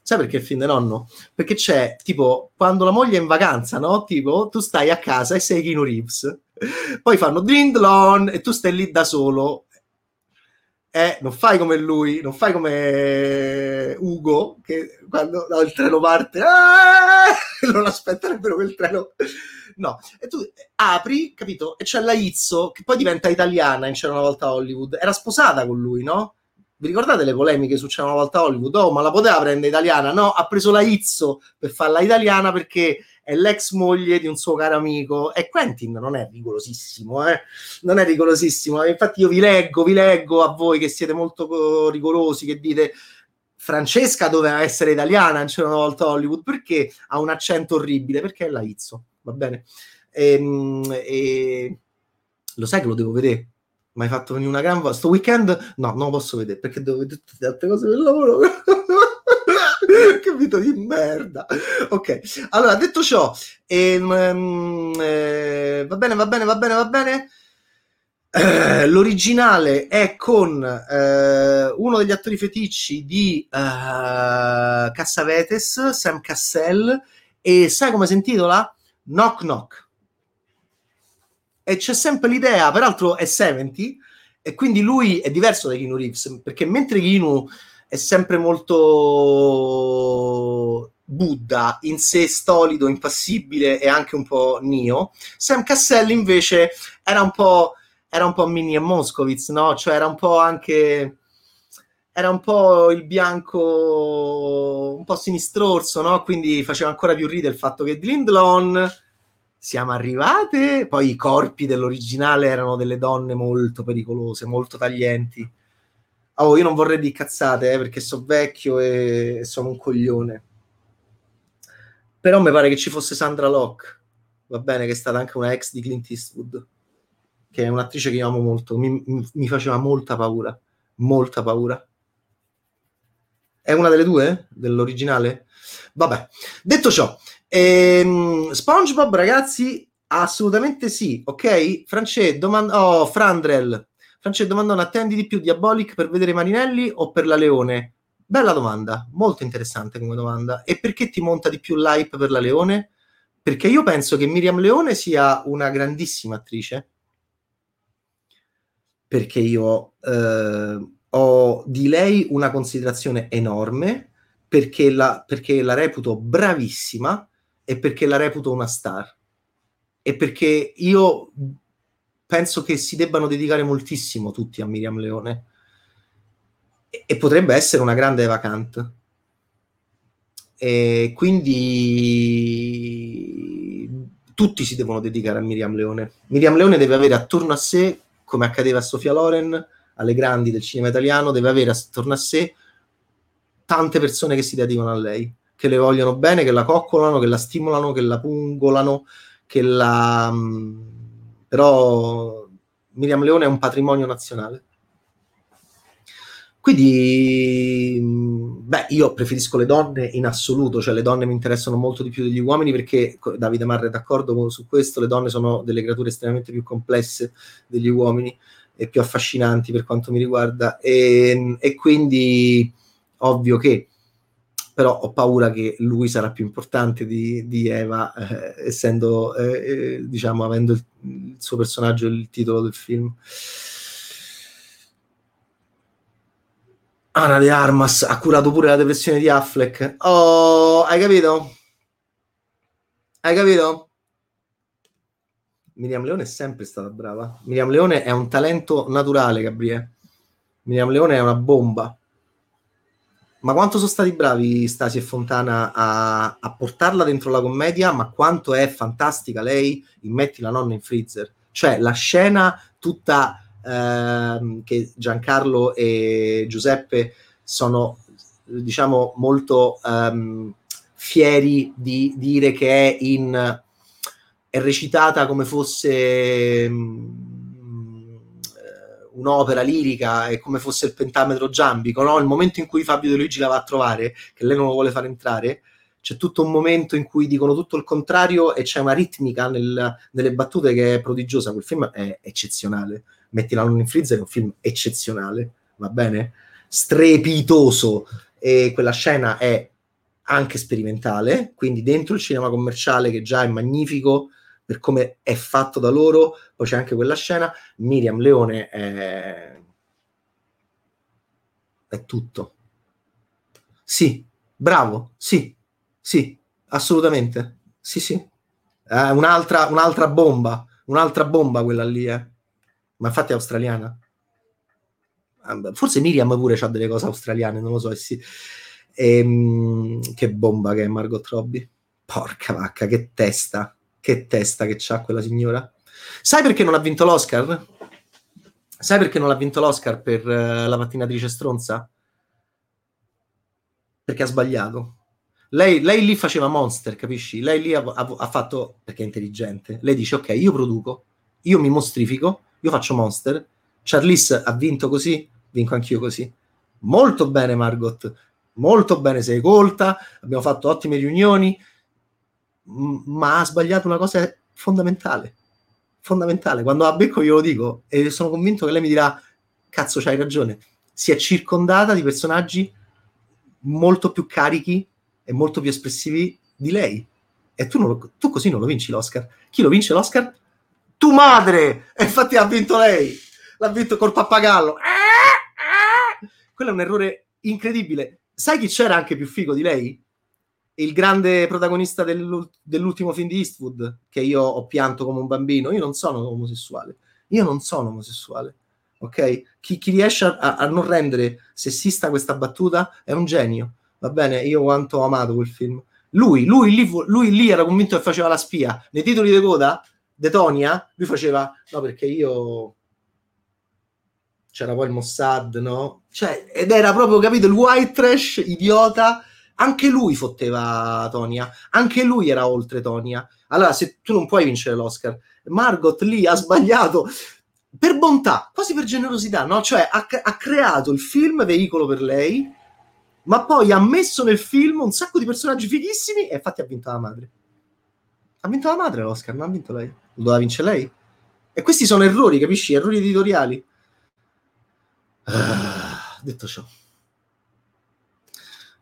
Sai perché è film del nonno? Perché c'è, tipo, quando la moglie è in vacanza, no? Tipo, tu stai a casa e sei Keanu Reeves. Poi fanno Dindlon e tu stai lì da solo. Eh, non fai come lui, non fai come Ugo, che quando no, il treno parte, ah! Non aspetterebbero quel treno. No, e tu apri, capito? E c'è la Izzo, che poi diventa italiana in C'era una volta a Hollywood. Era sposata con lui, no? Vi ricordate le polemiche su C'era una volta a Hollywood? Oh, ma la poteva prendere italiana? No, ha preso la Izzo per farla italiana perché è l'ex moglie di un suo caro amico. E Quentin non è rigorosissimo, eh? Non è rigorosissimo. Infatti io vi leggo, vi leggo a voi che siete molto rigorosi, che dite Francesca doveva essere italiana in C'era una volta a Hollywood. Perché ha un accento orribile? Perché è la Izzo, va bene? E, e... Lo sai che lo devo vedere? Mi hai fatto venire una gran voce. Sto weekend no, non lo posso vedere perché devo vedere tutte le altre cose del lavoro. Che vita di merda. Ok, allora detto ciò, ehm, eh, va bene, va bene, va bene, va bene. Eh, l'originale è con eh, uno degli attori feticci di eh, Cassavetes, Sam Cassell, e sai come si intitola? Knock Knock. E c'è sempre l'idea, peraltro è settanta, e quindi lui è diverso da Keanu Reeves, perché mentre Keanu è sempre molto Buddha, in sé stolido, impassibile e anche un po' Neo, Sam Cassell invece era un po' era un po' Minnie e Moscovitz, no? Cioè era un po' anche era un po' il bianco un po' sinistrorso, no? Quindi faceva ancora più ridere il fatto che Lindelon siamo arrivate, poi i corpi dell'originale erano delle donne molto pericolose, molto taglienti. Oh, io non vorrei di cazzate, eh, perché sono vecchio e... e sono un coglione, però mi pare che ci fosse Sandra Locke, va bene, che è stata anche una ex di Clint Eastwood, che è un'attrice che io amo molto, mi, mi faceva molta paura, molta paura. È una delle due? Dell'originale? Vabbè, detto ciò, ehm, SpongeBob, ragazzi, assolutamente sì, ok? France, domanda... Oh, Frandrel. France, domandona, attendi di più Diabolic per vedere Marinelli o per la Leone? Bella domanda, molto interessante come domanda. E perché ti monta di più l'hype per la Leone? Perché io penso che Miriam Leone sia una grandissima attrice. Perché io... Eh... ho di lei una considerazione enorme, perché la, perché la reputo bravissima e perché la reputo una star e perché io penso che si debbano dedicare moltissimo tutti a Miriam Leone e, e potrebbe essere una grande Eva Kant, e quindi tutti si devono dedicare a Miriam Leone. Miriam Leone deve avere attorno a sé, come accadeva a Sofia Loren, alle grandi del cinema italiano, deve avere attorno a sé tante persone che si dedicano a lei, che le vogliono bene, che la coccolano, che la stimolano, che la pungolano, che la... Però Miriam Leone è un patrimonio nazionale. Quindi, beh, io preferisco le donne in assoluto, cioè le donne mi interessano molto di più degli uomini, perché Davide Marra è d'accordo su questo, le donne sono delle creature estremamente più complesse degli uomini e più affascinanti per quanto mi riguarda, e, e quindi ovvio che, però ho paura che lui sarà più importante di, di Eva, eh, essendo eh, eh, diciamo avendo il, il suo personaggio il titolo del film. Ana de Armas ha curato pure la depressione di Affleck. Oh, hai capito? Hai capito? Miriam Leone è sempre stata brava. Miriam Leone è un talento naturale, Gabriele. Miriam Leone è una bomba. Ma quanto sono stati bravi Stasi e Fontana a, a portarla dentro la commedia, ma quanto è fantastica lei in Metti la nonna in freezer. Cioè, la scena tutta eh, che Giancarlo e Giuseppe sono, diciamo, molto ehm, fieri di dire che è in... è recitata come fosse mh, un'opera lirica e come fosse il pentametro giambico, no? Il momento in cui Fabio De Luigi la va a trovare, che lei non lo vuole far entrare, c'è tutto un momento in cui dicono tutto il contrario e c'è una ritmica nel, nelle battute che è prodigiosa. Quel film è eccezionale. Metti la non in freezer, è un film eccezionale, va bene? Strepitoso. E quella scena è anche sperimentale, quindi dentro il cinema commerciale, che già è magnifico per come è fatto da loro, poi c'è anche quella scena. Miriam Leone è, è tutto. Sì, bravo, sì, sì, assolutamente, sì, sì. Eh, un'altra, un'altra bomba, un'altra bomba quella lì, eh. Ma infatti è australiana. Forse Miriam pure c'ha delle cose australiane, non lo so, sì. Ehm, che bomba che è Margot Robbie, porca vacca, che testa che testa che c'ha quella signora. Sai perché non ha vinto l'Oscar? Sai perché non ha vinto l'Oscar per uh, La pattinatrice stronza? Perché ha sbagliato. Lei, lei lì faceva Monster, capisci? Lei lì ha, ha, ha fatto, perché è intelligente, lei dice ok, io produco, io mi mostrifico, io faccio Monster. Charlize ha vinto così, vinco anch'io così. Molto bene Margot, molto bene, sei colta, abbiamo fatto ottime riunioni, m- ma ha sbagliato una cosa fondamentale, fondamentale. Quando la becco glielo dico e sono convinto che lei mi dirà cazzo c'hai ragione. Si è circondata di personaggi molto più carichi e molto più espressivi di lei, e tu, non lo, tu così non lo vinci l'Oscar. Chi lo vince l'Oscar? Tu madre! E infatti ha vinto lei, l'ha vinto col pappagallo. Quello è un errore incredibile. Sai chi c'era anche più figo di lei? Il grande protagonista dell'ultimo film di Eastwood, che io ho pianto come un bambino. Io non sono omosessuale. Io non sono omosessuale. Ok? Chi, chi riesce a, a non rendere sessista questa battuta è un genio. Va bene? Io quanto ho amato quel film. Lui, lui, lì, lui lì era convinto che faceva la spia. Nei titoli di coda, De Tonia, lui faceva no perché io... c'era poi il Mossad, no? Cioè, ed era proprio, capito, il white trash idiota. Anche lui fotteva Tonia, anche lui era oltre Tonia. Allora, se tu non puoi vincere l'Oscar, Margot lì ha sbagliato per bontà, quasi per generosità, no? Cioè, ha, ha creato il film veicolo per lei, ma poi ha messo nel film un sacco di personaggi fighissimi e infatti ha vinto la madre. Ha vinto la madre l'Oscar, non ha vinto lei. Lo doveva vincere lei. E questi sono errori, capisci? Errori editoriali. Ah, detto ciò,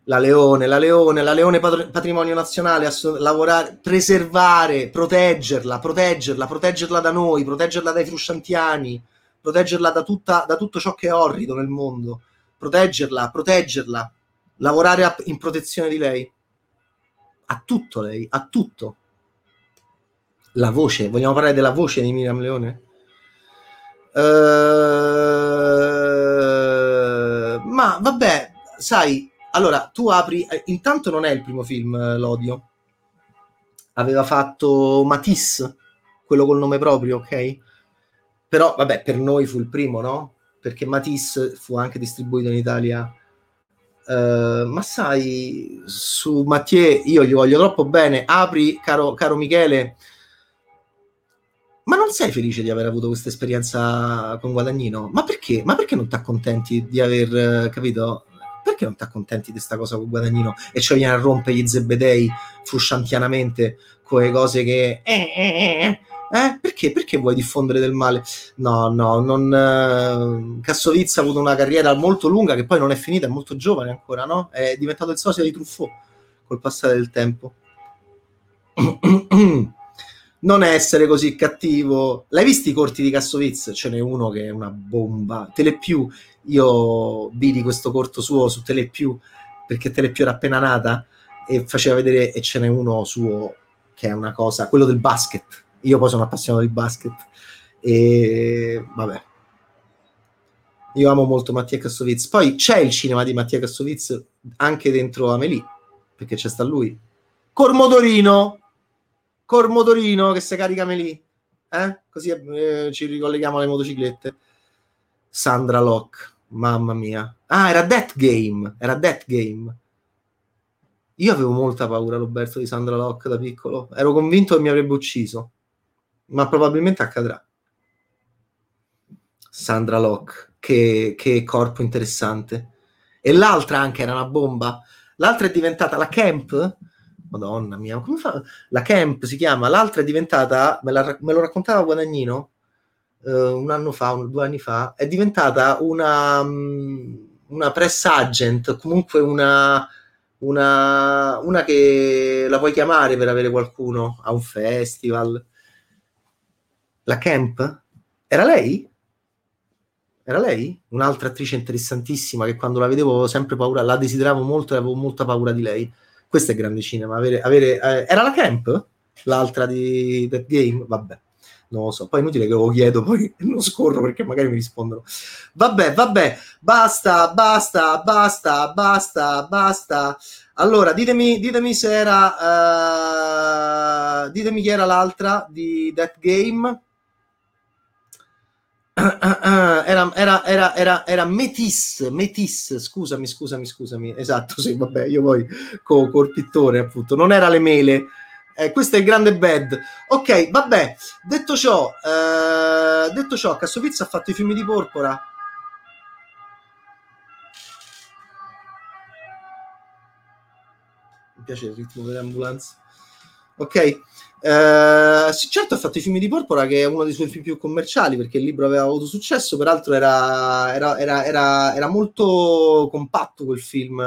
la Leone, la Leone, la Leone patr- patrimonio nazionale, ass- lavorare, preservare, proteggerla, proteggerla, proteggerla da noi, proteggerla dai frusciantiani, proteggerla da, tutta, da tutto ciò che è orrido nel mondo, proteggerla, proteggerla, lavorare a- in protezione di lei, a tutto lei, a tutto. La voce, vogliamo parlare della voce di Miriam Leone? Uh, ma vabbè, sai, allora tu apri, eh, intanto non è il primo film, eh, l'odio. Aveva fatto Matisse, quello col nome proprio, ok? Però vabbè, per noi fu il primo, no? Perché Matisse fu anche distribuito in Italia. Uh, ma sai, su Mathieu io gli voglio troppo bene. Apri, caro, caro Michele, ma non sei felice di aver avuto questa esperienza con Guadagnino? Ma perché? Ma perché non ti accontenti di aver, capito? Perché non ti accontenti di questa cosa con Guadagnino? E cioè viene a rompere gli zebedei frusciantianamente con le cose che... Eh, eh, eh? Perché? Perché vuoi diffondere del male? No, no, non... Kassovitz ha avuto una carriera molto lunga che poi non è finita, è molto giovane ancora, no? È diventato il socio di Truffaut col passare del tempo. Non essere così cattivo. L'hai visti i corti di Kassovitz? Ce n'è uno che è una bomba. Telepiù, io vidi questo corto suo su Telepiù perché Telepiù era appena nata e faceva vedere, e ce n'è uno suo che è una cosa, quello del basket. Io poi sono appassionato di basket e vabbè, io amo molto Mattia Kassovitz. Poi c'è il cinema di Mattia Kassovitz anche dentro Amélie, perché c'è sta lui Cormodorino Cormodorino che se carica me lì, eh? Così eh, ci ricolleghiamo alle motociclette. Sandra Locke, mamma mia. Ah, era Death Game, era Death Game. Io avevo molta paura, Roberto, di Sandra Locke da piccolo. Ero convinto che mi avrebbe ucciso. ma probabilmente accadrà. Sandra Locke, che, che corpo interessante. E l'altra anche era una bomba. L'altra è diventata la Camp. Madonna mia, come fa? La Camp si chiama. L'altra è diventata, me, la, me lo raccontava Guadagnino eh, un anno fa, un, due anni fa, è diventata una, una press agent, comunque una, una, una che la puoi chiamare per avere qualcuno a un festival. La Camp? Era lei? Era lei? Un'altra attrice interessantissima che quando la vedevo avevo sempre paura, la desideravo molto e avevo molta paura di lei. Questo è grande cinema. Avere, avere, eh, era la Camp? L'altra di That Game? Vabbè, non lo so. Poi è inutile che lo chiedo, poi non scorro perché magari mi rispondono. Vabbè, vabbè, basta, basta, basta, basta, basta. Allora, ditemi, ditemi se era... Uh, ditemi chi era l'altra di That Game. Era, era, era, era, era Metis, Metis, scusami, scusami, scusami, esatto, sì, vabbè, io poi co, col pittore, appunto, non era le mele, eh, questo è il grande Bad, ok, vabbè, detto ciò, eh, detto ciò, Cassovizza ha fatto i fiumi di Porpora, mi piace il ritmo delle ambulanze, ok. Uh, certo ha fatto i fiumi di Porpora, che è uno dei suoi film più commerciali, perché il libro aveva avuto successo, peraltro era, era, era, era, era molto compatto quel film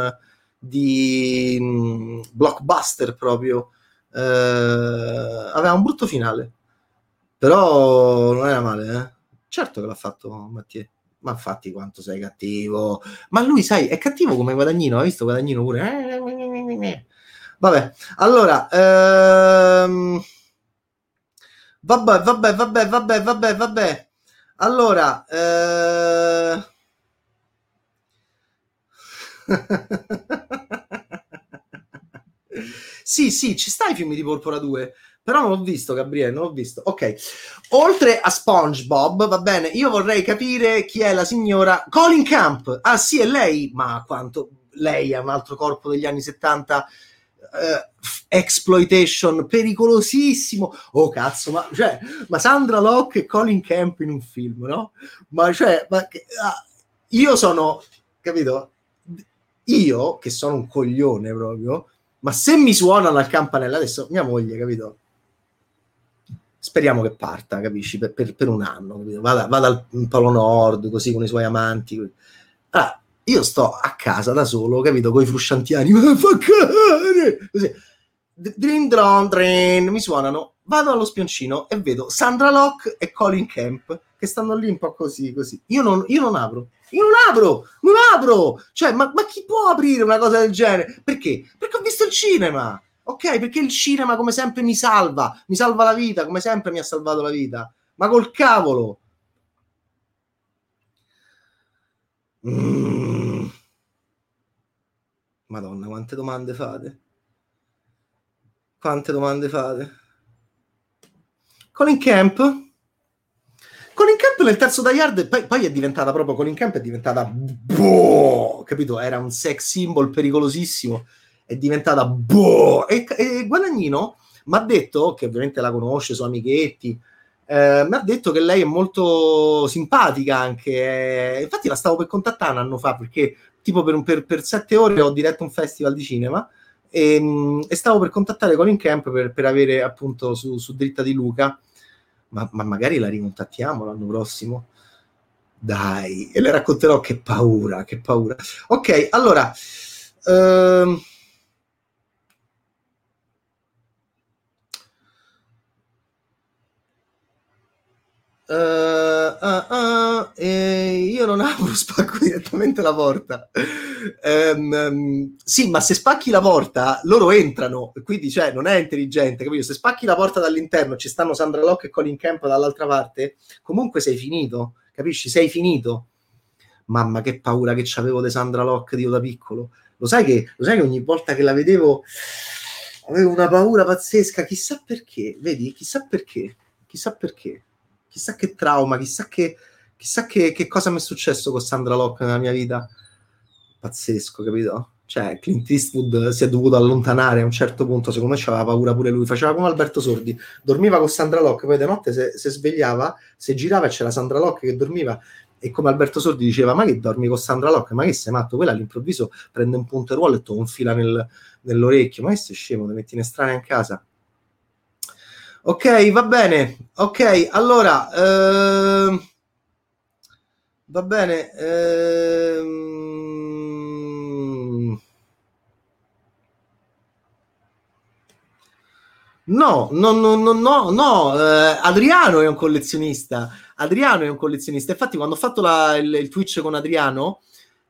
di mh, blockbuster proprio, uh, aveva un brutto finale, però non era male, eh? Certo che l'ha fatto Mattia, ma infatti quanto sei cattivo, ma lui sai è cattivo come Guadagnino, hai visto Guadagnino pure? Vabbè, allora, ehm... vabbè, vabbè, vabbè, vabbè, vabbè, vabbè, allora, eh... sì, sì, ci sta i fiumi di Porpora due, però non l'ho visto, Gabriele, non l'ho visto, ok, oltre a SpongeBob, va bene, io vorrei capire chi è la signora Colin Camp, ah sì, è lei, ma quanto, lei ha un altro corpo degli anni settanta, Uh, exploitation pericolosissimo, oh cazzo, ma, cioè, ma Sandra Locke e Colin Camp in un film, no? Ma cioè ma che, ah, io sono, capito? Io che sono un coglione proprio, ma se mi suona la campanella adesso mia moglie, capito? Speriamo che parta, capisci? Per, per, per un anno, capito? Vada, vada al Polo Nord così con i suoi amanti. Allora, io sto a casa da solo, capito? Coi frusciantiani, così. Drin dron drin, mi suonano, vado allo spioncino e vedo Sandra Locke e Colin Camp che stanno lì un po' così, così. Io non, io non apro, io non apro, non apro! Cioè, ma, ma chi può aprire una cosa del genere? Perché? Perché ho visto il cinema, ok? Perché il cinema, come sempre, mi salva, mi salva la vita, come sempre mi ha salvato la vita. Ma col cavolo! Mm. Madonna, quante domande fate? Quante domande fate? Colin Camp? Colin Camp nel terzo Die Hard, poi, poi è diventata proprio, Colin Camp è diventata, boh, capito? Era un sex symbol pericolosissimo, è diventata, boh, e, e Guadagnino mi ha detto, che ovviamente la conosce, sono amichetti, eh, mi ha detto che lei è molto simpatica anche, eh, infatti la stavo per contattare un anno fa, perché... tipo per, un, per, per sette ore ho diretto un festival di cinema e, e stavo per contattare Colin Camp per, per avere appunto su, su Dritta di Luca, ma, ma magari la ricontattiamo l'anno prossimo, dai, e le racconterò che paura, che paura. Ok, allora ehm... Uh, uh, uh, eh, io non apro, spacco direttamente la porta. um, um, sì, ma se spacchi la porta loro entrano, quindi cioè non è intelligente, capito? Se spacchi la porta dall'interno, ci stanno Sandra Locke e Colin Camp dall'altra parte, comunque sei finito, capisci? Sei finito. Mamma, che paura che c'avevo di Sandra Locke io da piccolo, lo sai che, lo sai che ogni volta che la vedevo avevo una paura pazzesca, chissà perché, vedi? Chissà perché, chissà perché chissà che trauma, chissà che, chissà che, che cosa mi è successo con Sandra Locke nella mia vita. Pazzesco, capito? Cioè, Clint Eastwood si è dovuto allontanare a un certo punto, secondo me c'aveva paura pure lui, faceva come Alberto Sordi, dormiva con Sandra Locke, poi di notte se, se svegliava, se girava e c'era Sandra Locke che dormiva, e come Alberto Sordi diceva, ma che dormi con Sandra Locke, ma che sei matto, quella all'improvviso prende un punteruolo e te lo infila nel, nell'orecchio, ma che sei scemo, te metti in estranea in casa. Ok, va bene, ok, allora, eh, va bene, ehm... No, no, no, no, no, no. Eh, Adriano è un collezionista. Adriano è un collezionista. Infatti, quando ho fatto la, il, il Twitch con Adriano,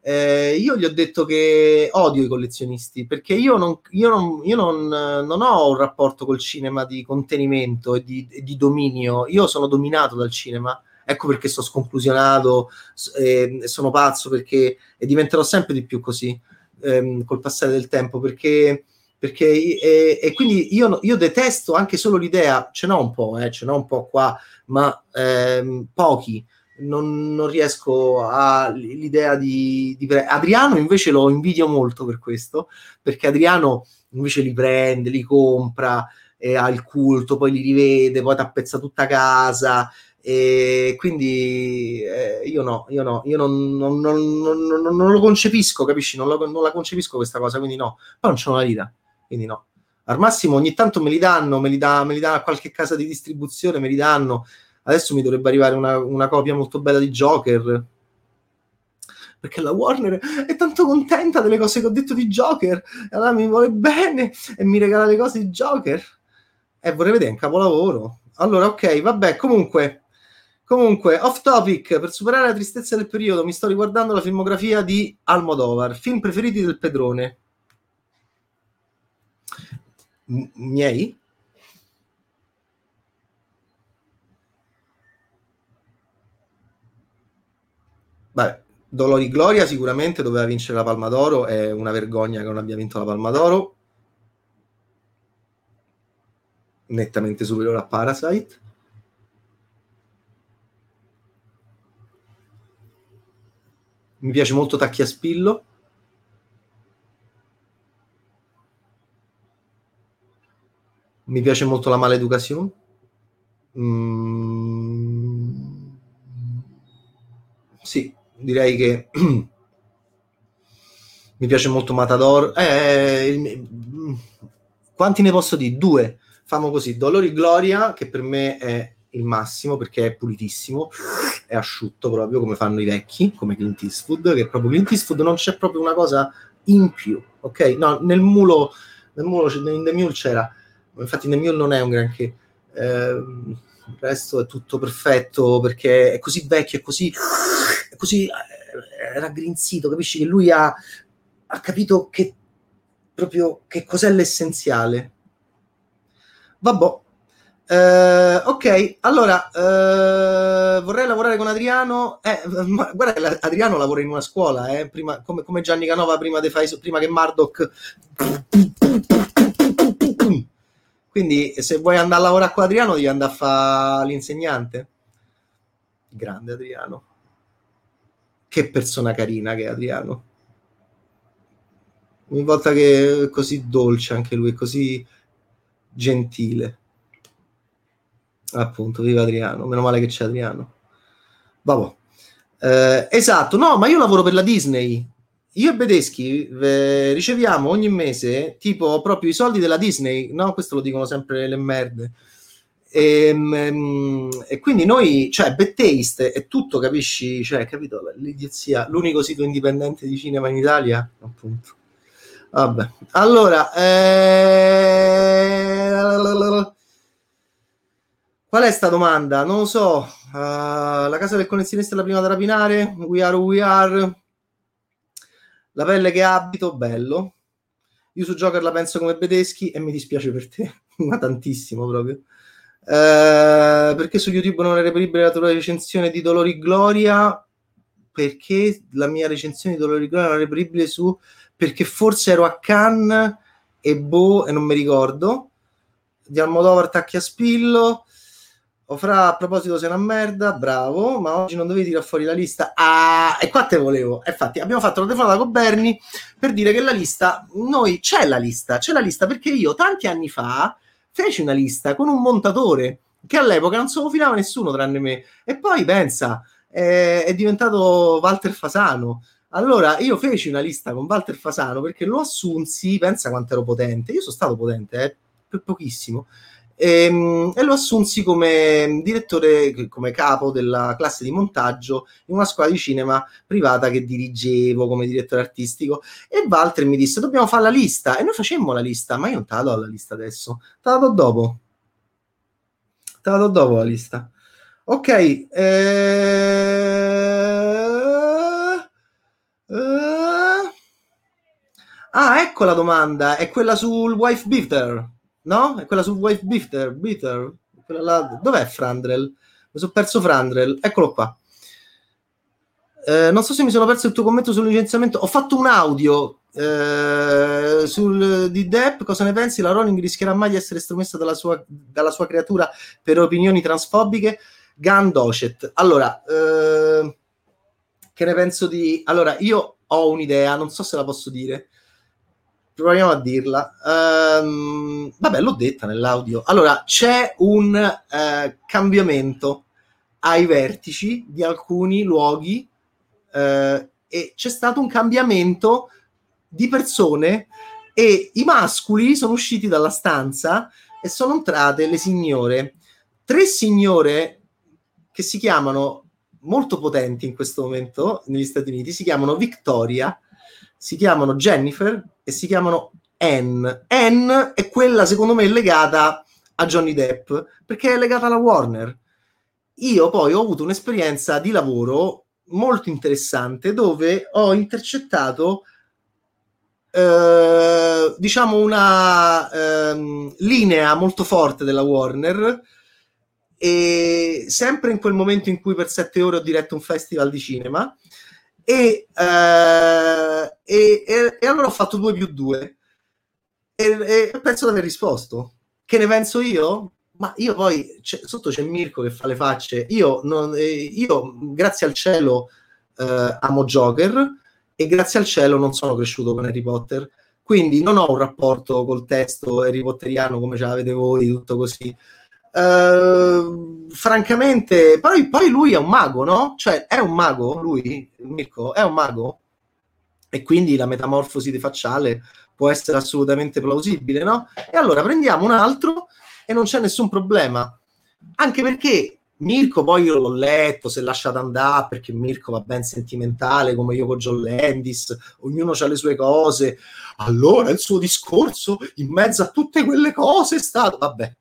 eh, io gli ho detto che odio i collezionisti, perché io non, io non, io non, non ho un rapporto col cinema di contenimento e di, di dominio. Io sono dominato dal cinema. Ecco perché sono sconclusionato, eh, sono pazzo, perché e diventerò sempre di più così, ehm, col passare del tempo, perché... Perché, e, e quindi io, io detesto anche solo l'idea, ce n'ho un po', eh, ce n'ho un po' qua, ma ehm, pochi, non, non riesco all'idea di, di... Adriano invece lo invidio molto per questo, perché Adriano invece li prende, li compra, eh, ha il culto, poi li rivede, poi ti appezza tutta casa... E quindi eh, io no, io no, io non, non, non, non, non lo concepisco, capisci? Non, lo, non la concepisco questa cosa, quindi no. Però non c'è una vita, quindi no. Al massimo ogni tanto me li danno, me li, da, me li danno a qualche casa di distribuzione, me li danno. Adesso mi dovrebbe arrivare una, una copia molto bella di Joker, perché la Warner è tanto contenta delle cose che ho detto di Joker, e allora mi vuole bene e mi regala le cose di Joker. E eh, vorrei vedere, è un capolavoro. Allora, ok, vabbè, comunque... Comunque, off topic, per superare la tristezza del periodo mi sto riguardando la filmografia di Almodovar, film preferiti del Pedrone. M- miei? Vabbè, Dolori Gloria sicuramente doveva vincere la Palma d'Oro, è una vergogna che non abbia vinto la Palma d'Oro. Nettamente superiore a Parasite. Mi piace molto Tacchiaspillo. Mi piace molto La Maleducazione. Mm. Sì, direi che mi piace molto Matador. Eh, quanti ne posso dire? Due. Famo così. Dolori Gloria, che per me è il massimo perché è pulitissimo, è asciutto proprio come fanno i vecchi, come Clint Eastwood, che proprio Clint Eastwood non c'è proprio una cosa in più, ok? No, nel mulo, nel mulo in The Mule c'era, infatti in The Mule non è un granché, eh, il resto è tutto perfetto perché è così vecchio, è così, è così raggrinzito, capisci che lui ha, ha capito che proprio che cos'è l'essenziale. Vabbò. Uh, ok, allora uh, vorrei lavorare con Adriano. Eh, ma, guarda, Adriano lavora in una scuola, eh, prima, come, come Gianni Canova prima, de fai, prima che Murdoch. Quindi se vuoi andare a lavorare con Adriano devi andare a fare l'insegnante. Grande Adriano. Che persona carina che è Adriano. Ogni volta che è così dolce anche lui, è così gentile. Appunto, viva Adriano, meno male che c'è Adriano. Vabbè. Eh, esatto, no, ma io lavoro per la Disney. Io e Bedeschi eh, riceviamo ogni mese tipo proprio i soldi della Disney, no? Questo lo dicono sempre le merde. E, mh, e quindi noi, cioè, Bad Taste è tutto, capisci? Cioè, capito? L'idiotia, l'unico sito indipendente di cinema in Italia, appunto. Vabbè. Allora, eh... qual è sta domanda? Non lo so. Uh, la casa del collezionista è la prima da rapinare. We are, we are. La pelle che abito, bello. Io su Joker la penso come Bedeschi e mi dispiace per te, ma tantissimo proprio. Uh, perché su YouTube non è reperibile la tua recensione di Dolori Gloria? Perché la mia recensione di Dolori Gloria non è reperibile su... Perché forse ero a Cannes e boh, e non mi ricordo. Di Almodovar Tacchiaspillo... O fra, a proposito, sei una merda, bravo, ma oggi non dovevi tirare fuori la lista. Ah, e qua te volevo. Infatti abbiamo fatto la telefonata con Berni per dire che la lista, noi c'è la lista, c'è la lista perché io tanti anni fa feci una lista con un montatore che all'epoca non soffilava nessuno tranne me. E poi pensa, eh, è diventato Walter Fasano. Allora io feci una lista con Walter Fasano perché lo assunsi, pensa quanto ero potente. Io sono stato potente, eh, per pochissimo. E, e lo assunsi come direttore, come capo della classe di montaggio in una scuola di cinema privata che dirigevo come direttore artistico. E Walter mi disse: dobbiamo fare la lista. E noi facemmo la lista, ma io non te la do la lista adesso, te la do dopo. Te la do dopo la lista. Ok, eh... Eh... ah, ecco la domanda. È quella sul wife beater. No? È quella su Wife Beater, Beater. Quella là. Dov'è Frandrel? Mi sono perso Frandrel, eccolo qua. Eh, non so se mi sono perso il tuo commento sul licenziamento. Ho fatto un audio eh, sul, di Depp. Cosa ne pensi? La Rowling rischierà mai di essere estromessa dalla sua, dalla sua creatura per opinioni transfobiche? Gandocet. Allora, eh, che ne penso di... Allora, io ho un'idea, non so se la posso dire. Proviamo a dirla. Um, vabbè, l'ho detta nell'audio. Allora, c'è un uh, cambiamento ai vertici di alcuni luoghi uh, e c'è stato un cambiamento di persone e i mascoli sono usciti dalla stanza e sono entrate le signore. Tre signore che si chiamano, molto potenti in questo momento negli Stati Uniti, si chiamano Victoria, si chiamano Jennifer e si chiamano Anne. Anne è quella, secondo me, legata a Johnny Depp, perché è legata alla Warner. Io poi ho avuto un'esperienza di lavoro molto interessante, dove ho intercettato, eh, diciamo, una eh, linea molto forte della Warner, e sempre in quel momento in cui per sette ore ho diretto un festival di cinema, E, uh, e, e, e allora ho fatto due più due e, e penso di aver risposto. Che ne penso io? Ma io poi c'è, sotto c'è Mirko che fa le facce. Io, non, eh, io grazie al cielo eh, amo Joker e grazie al cielo non sono cresciuto con Harry Potter, quindi non ho un rapporto col testo Harry Potteriano come ce l'avete voi, tutto così. Uh, francamente poi, poi lui è un mago, no? Cioè è un mago lui, Mirko, è un mago e quindi la metamorfosi facciale può essere assolutamente plausibile, no? E allora prendiamo un altro e non c'è nessun problema, anche perché Mirko poi io l'ho letto, si è lasciato andare perché Mirko va ben sentimentale come io con John Landis, ognuno ha le sue cose, allora il suo discorso in mezzo a tutte quelle cose è stato, vabbè,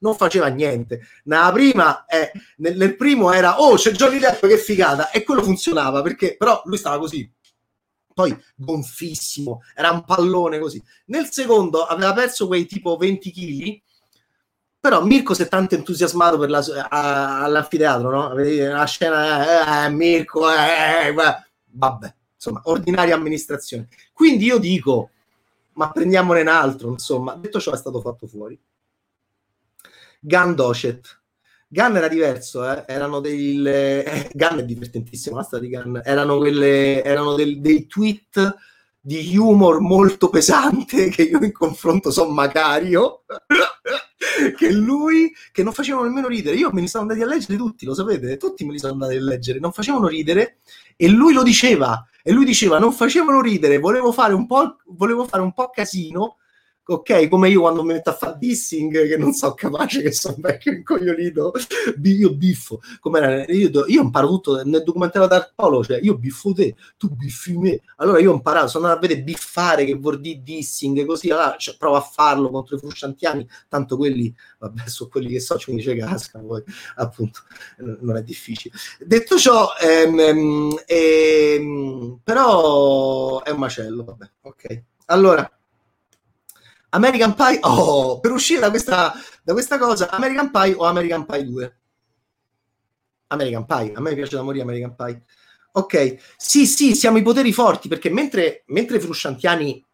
non faceva niente. Nella prima, eh, nel, nel primo era oh c'è Johnny Depp che figata e quello funzionava perché però lui stava così, poi gonfissimo, era un pallone così. Nel secondo aveva perso quei tipo venti chili, però Mirko si è tanto entusiasmato per la, a, all'anfiteatro, no? La scena, eh, Mirko, eh, vabbè, insomma, ordinaria amministrazione. Quindi io dico, ma prendiamone un altro, insomma. Detto ciò, è stato fatto fuori. Gun Docet. Gun era diverso, eh? Erano dei... Eh, Gun è divertentissimo, la storia di Gun. Erano, quelle, erano del, dei tweet... di humor molto pesante che io in confronto so Macario che lui che non facevano nemmeno ridere, io me li sono andati a leggere tutti, lo sapete, tutti me li sono andati a leggere, non facevano ridere e lui lo diceva e lui diceva non facevano ridere, volevo fare un po' volevo fare un po' casino, ok, come io quando mi metto a fare dissing che non sono capace, che sono vecchio incoglionito, io biffo com'era, io, io imparo tutto nel documentario Dark Polo, cioè io biffo te, tu biffi me, allora io ho imparato, sono andato a vedere biffare che vuol dire dissing così, allora cioè, provo a farlo contro i frusciantiani, tanto quelli vabbè sono quelli che so, ci dice cascano poi appunto, non è difficile. Detto ciò ehm, ehm, ehm, però è un macello, vabbè, ok, allora American Pie, oh, per uscire da questa, da questa cosa, American Pie o American Pie due? American Pie, a me piace da morire American Pie. Ok, sì, sì, siamo i poteri forti, perché mentre, mentre i frusciantiani,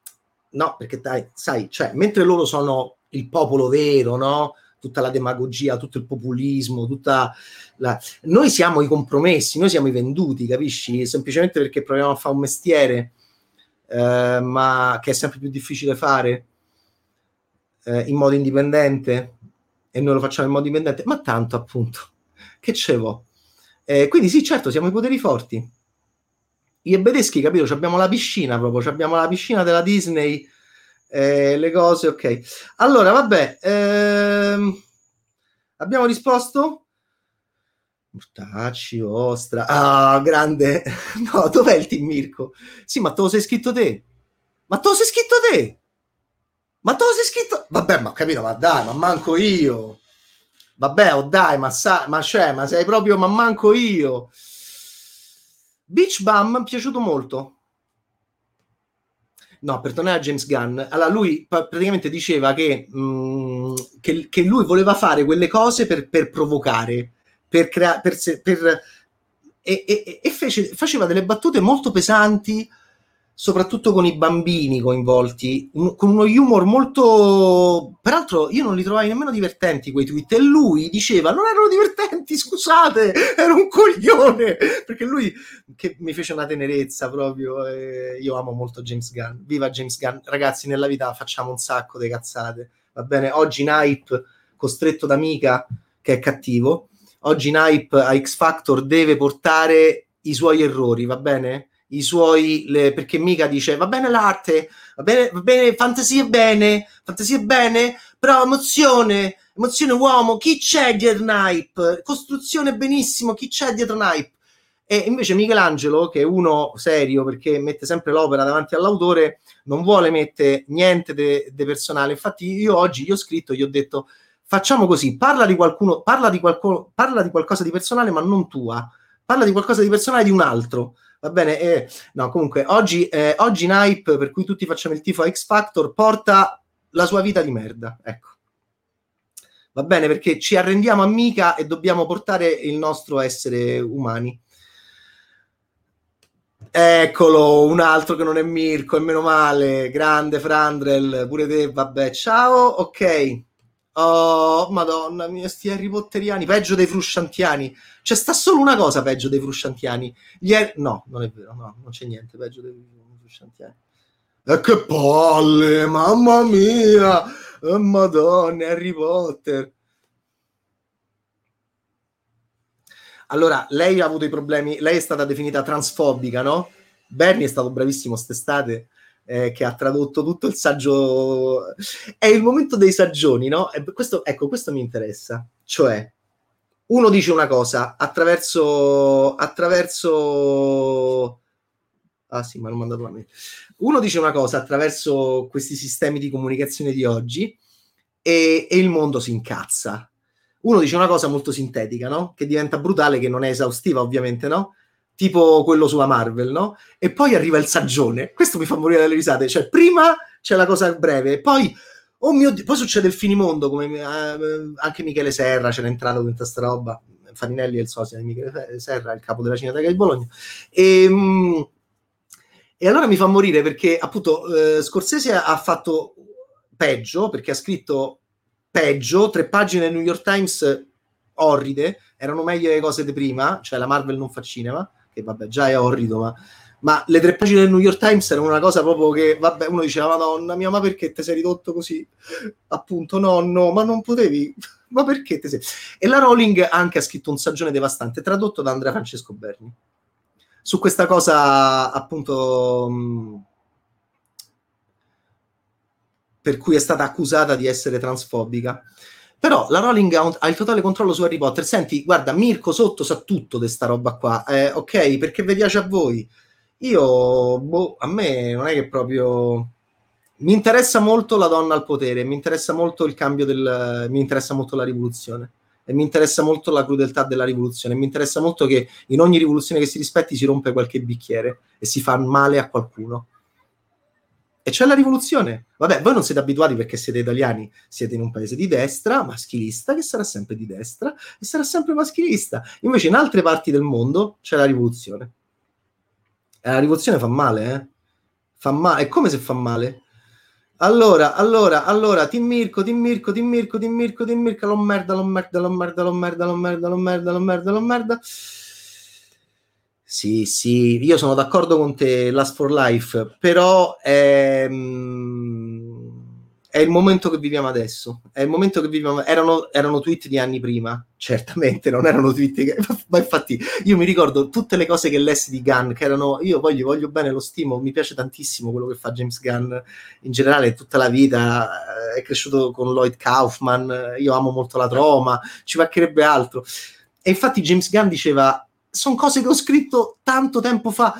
no, perché dai, sai, cioè, mentre loro sono il popolo vero, no? tutta la demagogia, tutto il populismo, tutta la... Noi siamo i compromessi, noi siamo i venduti, capisci? Semplicemente perché proviamo a fare un mestiere eh, ma che è sempre più difficile fare eh, in modo indipendente, e noi lo facciamo in modo indipendente, ma tanto appunto, che ce vo'? Eh, quindi sì, certo, siamo i poteri forti. I tedeschi, capito? Abbiamo la piscina proprio, abbiamo la piscina della Disney, eh, le cose, ok. Allora, vabbè, ehm, abbiamo risposto? Mortacci, ostra, ah, grande. No, dov'è il team Mirko? Sì, ma te lo sei scritto te? Ma te lo sei scritto te? Ma te lo sei scritto? Vabbè, ma capito, ma dai, ma manco io. Vabbè, oh dai, ma, sa- ma cioè, ma sei proprio, ma manco io. Beach Bum mi è piaciuto molto. No, per tornare a James Gunn, allora lui praticamente diceva che, mh, che, che lui voleva fare quelle cose per, per provocare, per creare, per, per, e, e, e fece, faceva delle battute molto pesanti, soprattutto con i bambini coinvolti, un, con uno humor molto... Peraltro io non li trovai nemmeno divertenti quei tweet, e lui diceva non erano divertenti, scusate, era un coglione, perché lui che mi fece una tenerezza proprio. Eh, io amo molto James Gunn, viva James Gunn, ragazzi, nella vita facciamo un sacco di cazzate, va bene? Oggi Naip, costretto da Mika, che è cattivo, oggi Naip a X Factor deve portare i suoi errori, va bene? I suoi le, perché Mika dice va bene l'arte, va bene, va bene, fantasia è bene, fantasia è bene, però emozione, emozione uomo, chi c'è dietro Naip? Costruzione benissimo, chi c'è dietro Naip? E invece Michelangelo, che è uno serio perché mette sempre l'opera davanti all'autore, non vuole mettere niente de, de personale. Infatti io oggi gli ho scritto, gli ho detto facciamo così, parla di qualcuno, parla di qualcuno, parla di qualcosa di personale ma non tua, parla di qualcosa di personale di un altro. Va bene, eh, no, comunque oggi, eh, oggi Naip, per cui tutti facciamo il tifo a X Factor, porta la sua vita di merda, ecco, va bene, perché ci arrendiamo a Mika e dobbiamo portare il nostro essere umani. Eccolo, un altro che non è Mirko, e meno male, grande Frandrel, pure te, vabbè, ciao, ok. Oh, madonna mia, sti Harry Potteriani, peggio dei frusciantiani. C'è sta solo una cosa peggio dei frusciantiani. Gli er- no, non è vero, no, non c'è niente peggio dei frusciantiani. E che palle, mamma mia, oh, madonna, Harry Potter. Allora, lei ha avuto i problemi, lei è stata definita transfobica, no? Bernie è stato bravissimo st'estate. Eh, che ha tradotto tutto il saggio, è il momento dei saggioni, no? E questo, ecco, questo mi interessa, cioè uno dice una cosa attraverso attraverso ah sì, ma non mandato a me. Uno dice una cosa attraverso questi sistemi di comunicazione di oggi e, e il mondo si incazza. Uno dice una cosa molto sintetica, no? Che diventa brutale, che non è esaustiva ovviamente, no? Tipo quello sulla Marvel, no? E poi arriva il saggione. Questo mi fa morire dalle risate. Cioè, prima c'è la cosa breve, e poi, oh mio Dio, poi succede il finimondo, come eh, anche Michele Serra c'era entrato dentro sta roba. Farinelli è il socio di Michele Serra, il capo della Cineteca di Bologna. E, mh, e allora mi fa morire perché, appunto, eh, Scorsese ha fatto peggio, perché ha scritto peggio, tre pagine del New York Times orride, erano meglio le cose di prima, cioè la Marvel non fa cinema, che vabbè già è orrido, ma, ma le tre pagine del New York Times erano una cosa proprio che, vabbè, uno diceva madonna mia, ma perché te sei ridotto così? Appunto, nonno, ma non potevi, ma perché te sei... E la Rowling anche ha scritto un saggione devastante, tradotto da Andrea Francesco Berni, su questa cosa appunto mh, per cui è stata accusata di essere transfobica. Però la Rowling ha, un, ha il totale controllo su Harry Potter. Senti, guarda, Mirko sotto sa tutto di sta roba qua, eh, ok? Perché vi piace a voi. Io, boh, a me non è che proprio... Mi interessa molto la donna al potere, mi interessa molto il cambio del... Mi interessa molto la rivoluzione. E mi interessa molto la crudeltà della rivoluzione. Mi interessa molto che in ogni rivoluzione che si rispetti si rompe qualche bicchiere e si fa male a qualcuno. E c'è la rivoluzione. Vabbè, voi non siete abituati perché siete italiani, siete in un paese di destra, maschilista, che sarà sempre di destra e sarà sempre maschilista. Invece in altre parti del mondo c'è la rivoluzione. E la rivoluzione fa male, eh? Fa male. È come se fa male. Allora, allora, allora, Timmirco, Timmirco, Timmirco, Timmirco, Timmirco, l'ho merda, l'ho merda, l'ho merda, l'ho merda, l'ho merda, l'ho merda, l'ho merda, l'ho merda. Sì, sì, io sono d'accordo con te, Last for Life, però è, è il momento che viviamo adesso, è il momento che viviamo, erano, erano tweet di anni prima, certamente, non erano tweet, che, ma infatti io mi ricordo tutte le cose che lessi di Gunn, che erano, io voglio, voglio bene, lo stimo, mi piace tantissimo quello che fa James Gunn, in generale tutta la vita, è cresciuto con Lloyd Kaufman, io amo molto la troma, ci mancherebbe altro, e infatti James Gunn diceva, sono cose che ho scritto tanto tempo fa,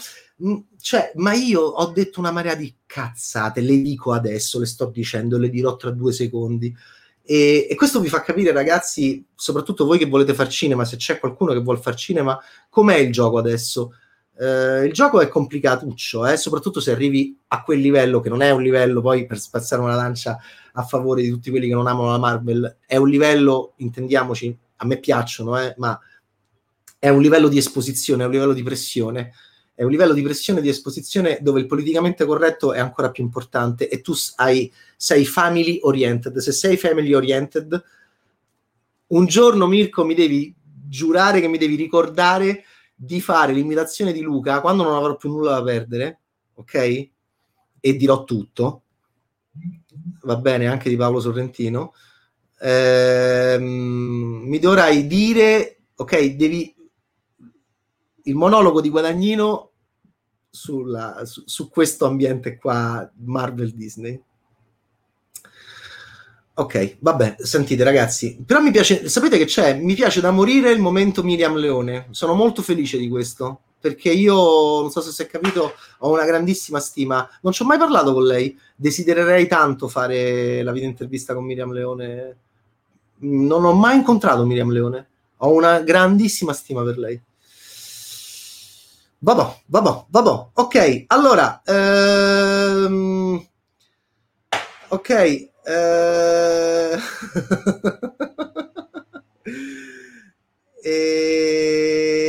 cioè, ma io ho detto una marea di cazzate, le dico adesso, le sto dicendo, le dirò tra due secondi, e, e questo vi fa capire, ragazzi, soprattutto voi che volete far cinema, se c'è qualcuno che vuol far cinema, com'è il gioco adesso? Eh, il gioco è complicatuccio, eh? Soprattutto se arrivi a quel livello, che non è un livello, poi per spazzare una lancia a favore di tutti quelli che non amano la Marvel, è un livello, intendiamoci, a me piacciono, eh? Ma è un livello di esposizione, è un livello di pressione, è un livello di pressione e di esposizione dove il politicamente corretto è ancora più importante e tu hai, sei family oriented. Se sei family oriented, un giorno, Mirko, mi devi giurare che mi devi ricordare di fare l'imitazione di Luca quando non avrò più nulla da perdere, ok? E dirò tutto, va bene, anche di Paolo Sorrentino. Ehm, mi dovrai dire, ok, devi... il monologo di Guadagnino sulla, su, su questo ambiente qua, Marvel Disney. Ok, vabbè, sentite ragazzi, però mi piace, sapete che c'è? Mi piace da morire il momento Miriam Leone, sono molto felice di questo, perché io, non so se si è capito, ho una grandissima stima, non ci ho mai parlato con lei, desidererei tanto fare la video intervista con Miriam Leone, non ho mai incontrato Miriam Leone, ho una grandissima stima per lei. Vabbò, vabbò, vabbò. Ok, allora, ehm... ok, eh...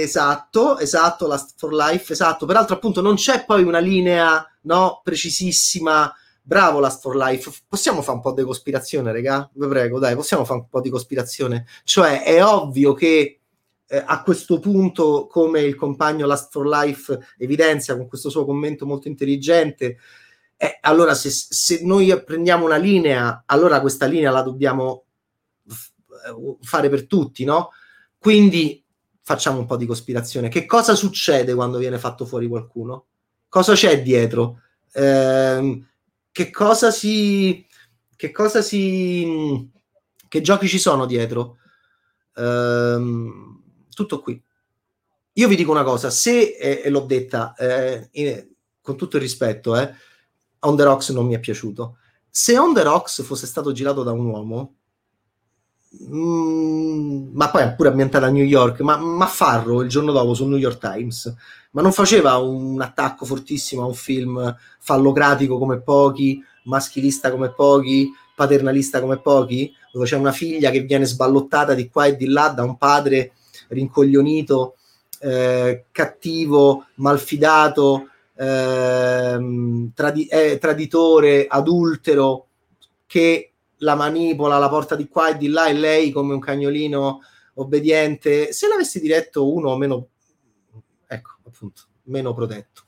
esatto, esatto, Last for Life, esatto. Peraltro, appunto, non c'è poi una linea, no, precisissima. Bravo Last for Life. Possiamo fare un po' di cospirazione, regà? Vi prego, dai, possiamo fare un po' di cospirazione. Cioè, è ovvio che Eh, a questo punto, come il compagno Last for Life evidenzia con questo suo commento molto intelligente, eh, allora se, se noi prendiamo una linea, allora questa linea la dobbiamo f- fare per tutti, no? Quindi facciamo un po' di cospirazione. Che cosa succede quando viene fatto fuori qualcuno? Cosa c'è dietro? Eh, che cosa si... che cosa si... che giochi ci sono dietro? Eh, tutto qui. Io vi dico una cosa, se, eh, e l'ho detta eh, in, con tutto il rispetto, eh, On the Rocks non mi è piaciuto. Se On the Rocks fosse stato girato da un uomo, mh, ma poi è pure ambientata a New York, ma, ma Fargo il giorno dopo sul New York Times, ma non faceva un attacco fortissimo a un film fallocratico come pochi, maschilista come pochi, paternalista come pochi, dove c'è una figlia che viene sballottata di qua e di là da un padre rincoglionito, eh, cattivo, malfidato, eh, tradi- eh, traditore, adultero, che la manipola, la porta di qua e di là, e lei come un cagnolino obbediente. Se l'avessi diretto uno meno, ecco, appunto, meno protetto,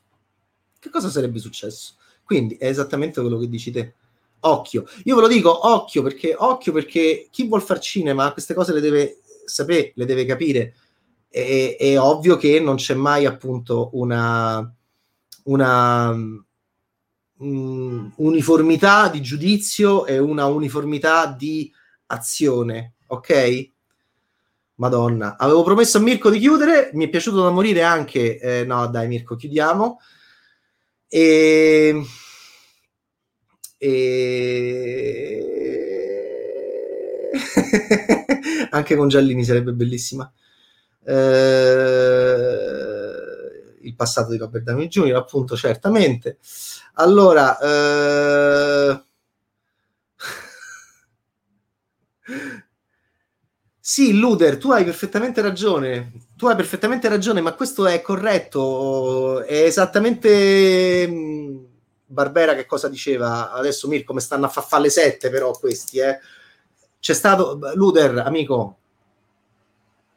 che cosa sarebbe successo? Quindi è esattamente quello che dici te. Occhio, io ve lo dico, occhio, perché occhio perché chi vuol far cinema queste cose le deve sapere, le deve capire. È, è ovvio che non c'è mai, appunto, una, una um, uniformità di giudizio e una uniformità di azione, ok? Madonna, avevo promesso a Mirko di chiudere, mi è piaciuto da morire anche, eh, no dai Mirko, chiudiamo. E, e... anche con Giallini sarebbe bellissima, eh, il passato di Robert Downey Junior, appunto, certamente. Allora, eh... sì, Luder, tu hai perfettamente ragione, tu hai perfettamente ragione, ma questo è corretto, è esattamente Barbera che cosa diceva adesso, Mirko, mi stanno a faffare le sette però questi, eh. C'è stato Luder, amico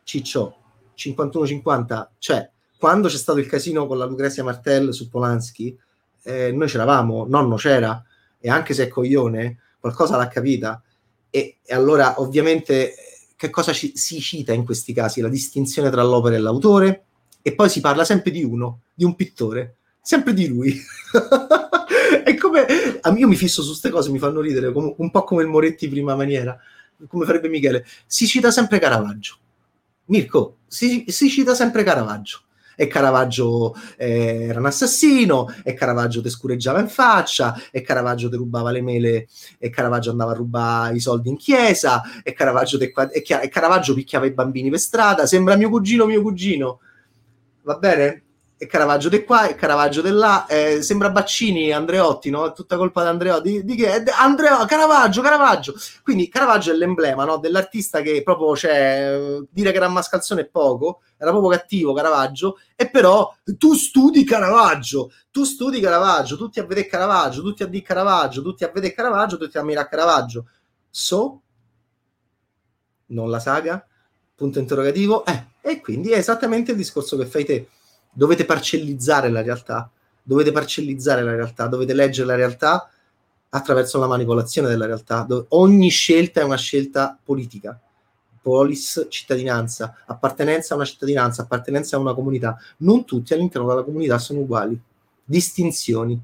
Ciccio cinquantuno cinquanta, cioè quando c'è stato il casino con la Lucrezia Martel su Polanski, eh, noi c'eravamo, nonno c'era, e anche se è coglione qualcosa l'ha capita, e, e allora ovviamente che cosa ci, si cita in questi casi? La distinzione tra l'opera e l'autore, e poi si parla sempre di uno, di un pittore, sempre di lui. È come, io mi fisso su queste cose, mi fanno ridere, com- un po' come il Moretti prima maniera, come farebbe Michele. Si cita sempre Caravaggio, Mirko, si, si cita sempre Caravaggio, e Caravaggio eh, era un assassino, e Caravaggio te scureggiava in faccia, e Caravaggio te rubava le mele, e Caravaggio andava a rubare i soldi in chiesa, e Caravaggio, te, e Chiara, e Caravaggio picchiava i bambini per strada, sembra mio cugino, mio cugino, va bene? E Caravaggio di qua, e Caravaggio di là, eh, sembra Baccini, Andreotti, no? È tutta colpa di Andreotti, di, di che? Andreo, Caravaggio, Caravaggio! Quindi Caravaggio è l'emblema, no? Dell'artista che proprio, cioè, dire che era mascalzone è poco, era proprio cattivo Caravaggio, e però tu studi Caravaggio, tu studi Caravaggio, tutti a vedere Caravaggio, tutti a dire Caravaggio, tutti a vedere Caravaggio, tutti a mirare Caravaggio. So? Non la saga? Punto interrogativo? Eh, e quindi è esattamente il discorso che fai te. Dovete parcellizzare la realtà, dovete parcellizzare la realtà, dovete leggere la realtà attraverso la manipolazione della realtà. Dove ogni scelta è una scelta politica. Polis, cittadinanza, appartenenza a una cittadinanza, appartenenza a una comunità. Non tutti all'interno della comunità sono uguali. Distinzioni.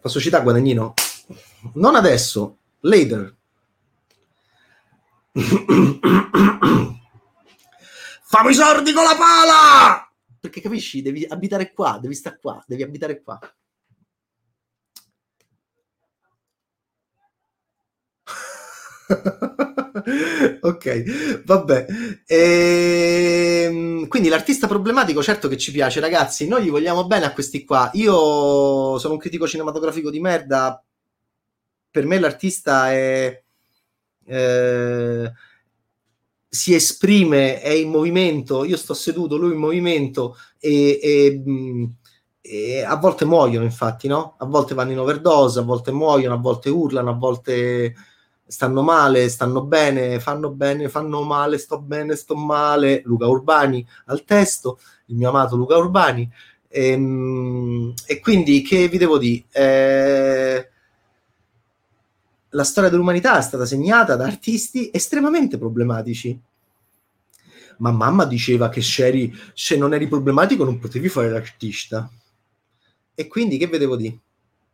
Posso citare Guadagnino? Non adesso, later. Fammi i sordi con la pala! Perché capisci? Devi abitare qua, devi stare qua, devi abitare qua. Ok, vabbè. Ehm, quindi l'artista problematico, certo che ci piace, ragazzi. Noi gli vogliamo bene a questi qua. Io sono un critico cinematografico di merda. Per me l'artista è... Eh, si esprime, è in movimento, io sto seduto, lui in movimento, e, e, e a volte muoiono, infatti, no? A volte vanno in overdose, a volte muoiono, a volte urlano, a volte stanno male, stanno bene, fanno bene, fanno male, sto bene, sto male. Luca Urbani al testo, il mio amato Luca Urbani. E, e quindi che vi devo dire? Eh, La storia dell'umanità è stata segnata da artisti estremamente problematici. Ma mamma diceva che se, se non eri problematico non potevi fare l'artista. E quindi che vedevo di?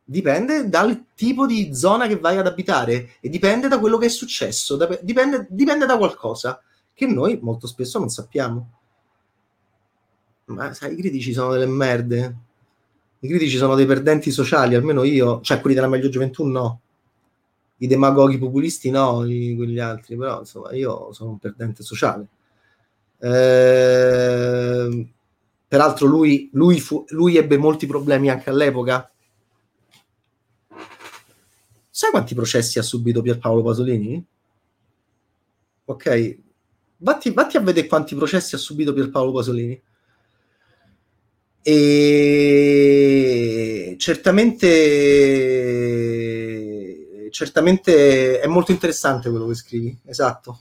Dipende dal tipo di zona che vai ad abitare, e dipende da quello che è successo, da, dipende, dipende da qualcosa che noi molto spesso non sappiamo. Ma sai, i critici sono delle merde. I critici sono dei perdenti sociali, almeno io, cioè quelli della meglio gioventù no. I demagoghi populisti no, i, quegli altri, però insomma io sono un perdente sociale. Eh, peraltro lui, lui, fu, lui ebbe molti problemi anche all'epoca. Sai quanti processi ha subito Pierpaolo Pasolini? Ok, vatti, vatti a vedere quanti processi ha subito Pierpaolo Pasolini. E certamente... certamente è molto interessante quello che scrivi, esatto,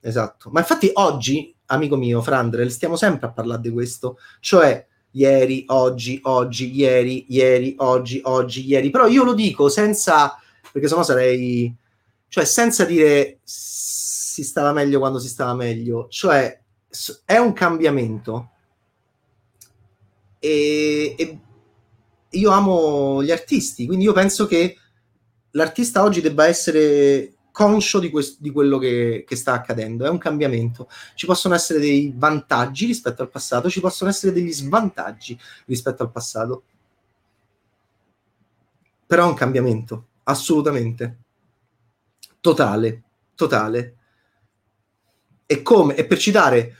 esatto. Ma infatti oggi, amico mio, Frandrel, stiamo sempre a parlare di questo, cioè ieri, oggi, oggi, ieri, ieri, oggi, oggi, ieri, però io lo dico senza, perché sennò sarei, cioè senza dire si stava meglio quando si stava meglio, cioè è un cambiamento, e, e io amo gli artisti, quindi io penso che l'artista oggi debba essere conscio di, questo, di quello che, che sta accadendo. È un cambiamento. Ci possono essere dei vantaggi rispetto al passato, ci possono essere degli svantaggi rispetto al passato. Però è un cambiamento, assolutamente. Totale, totale. E come? E per citare...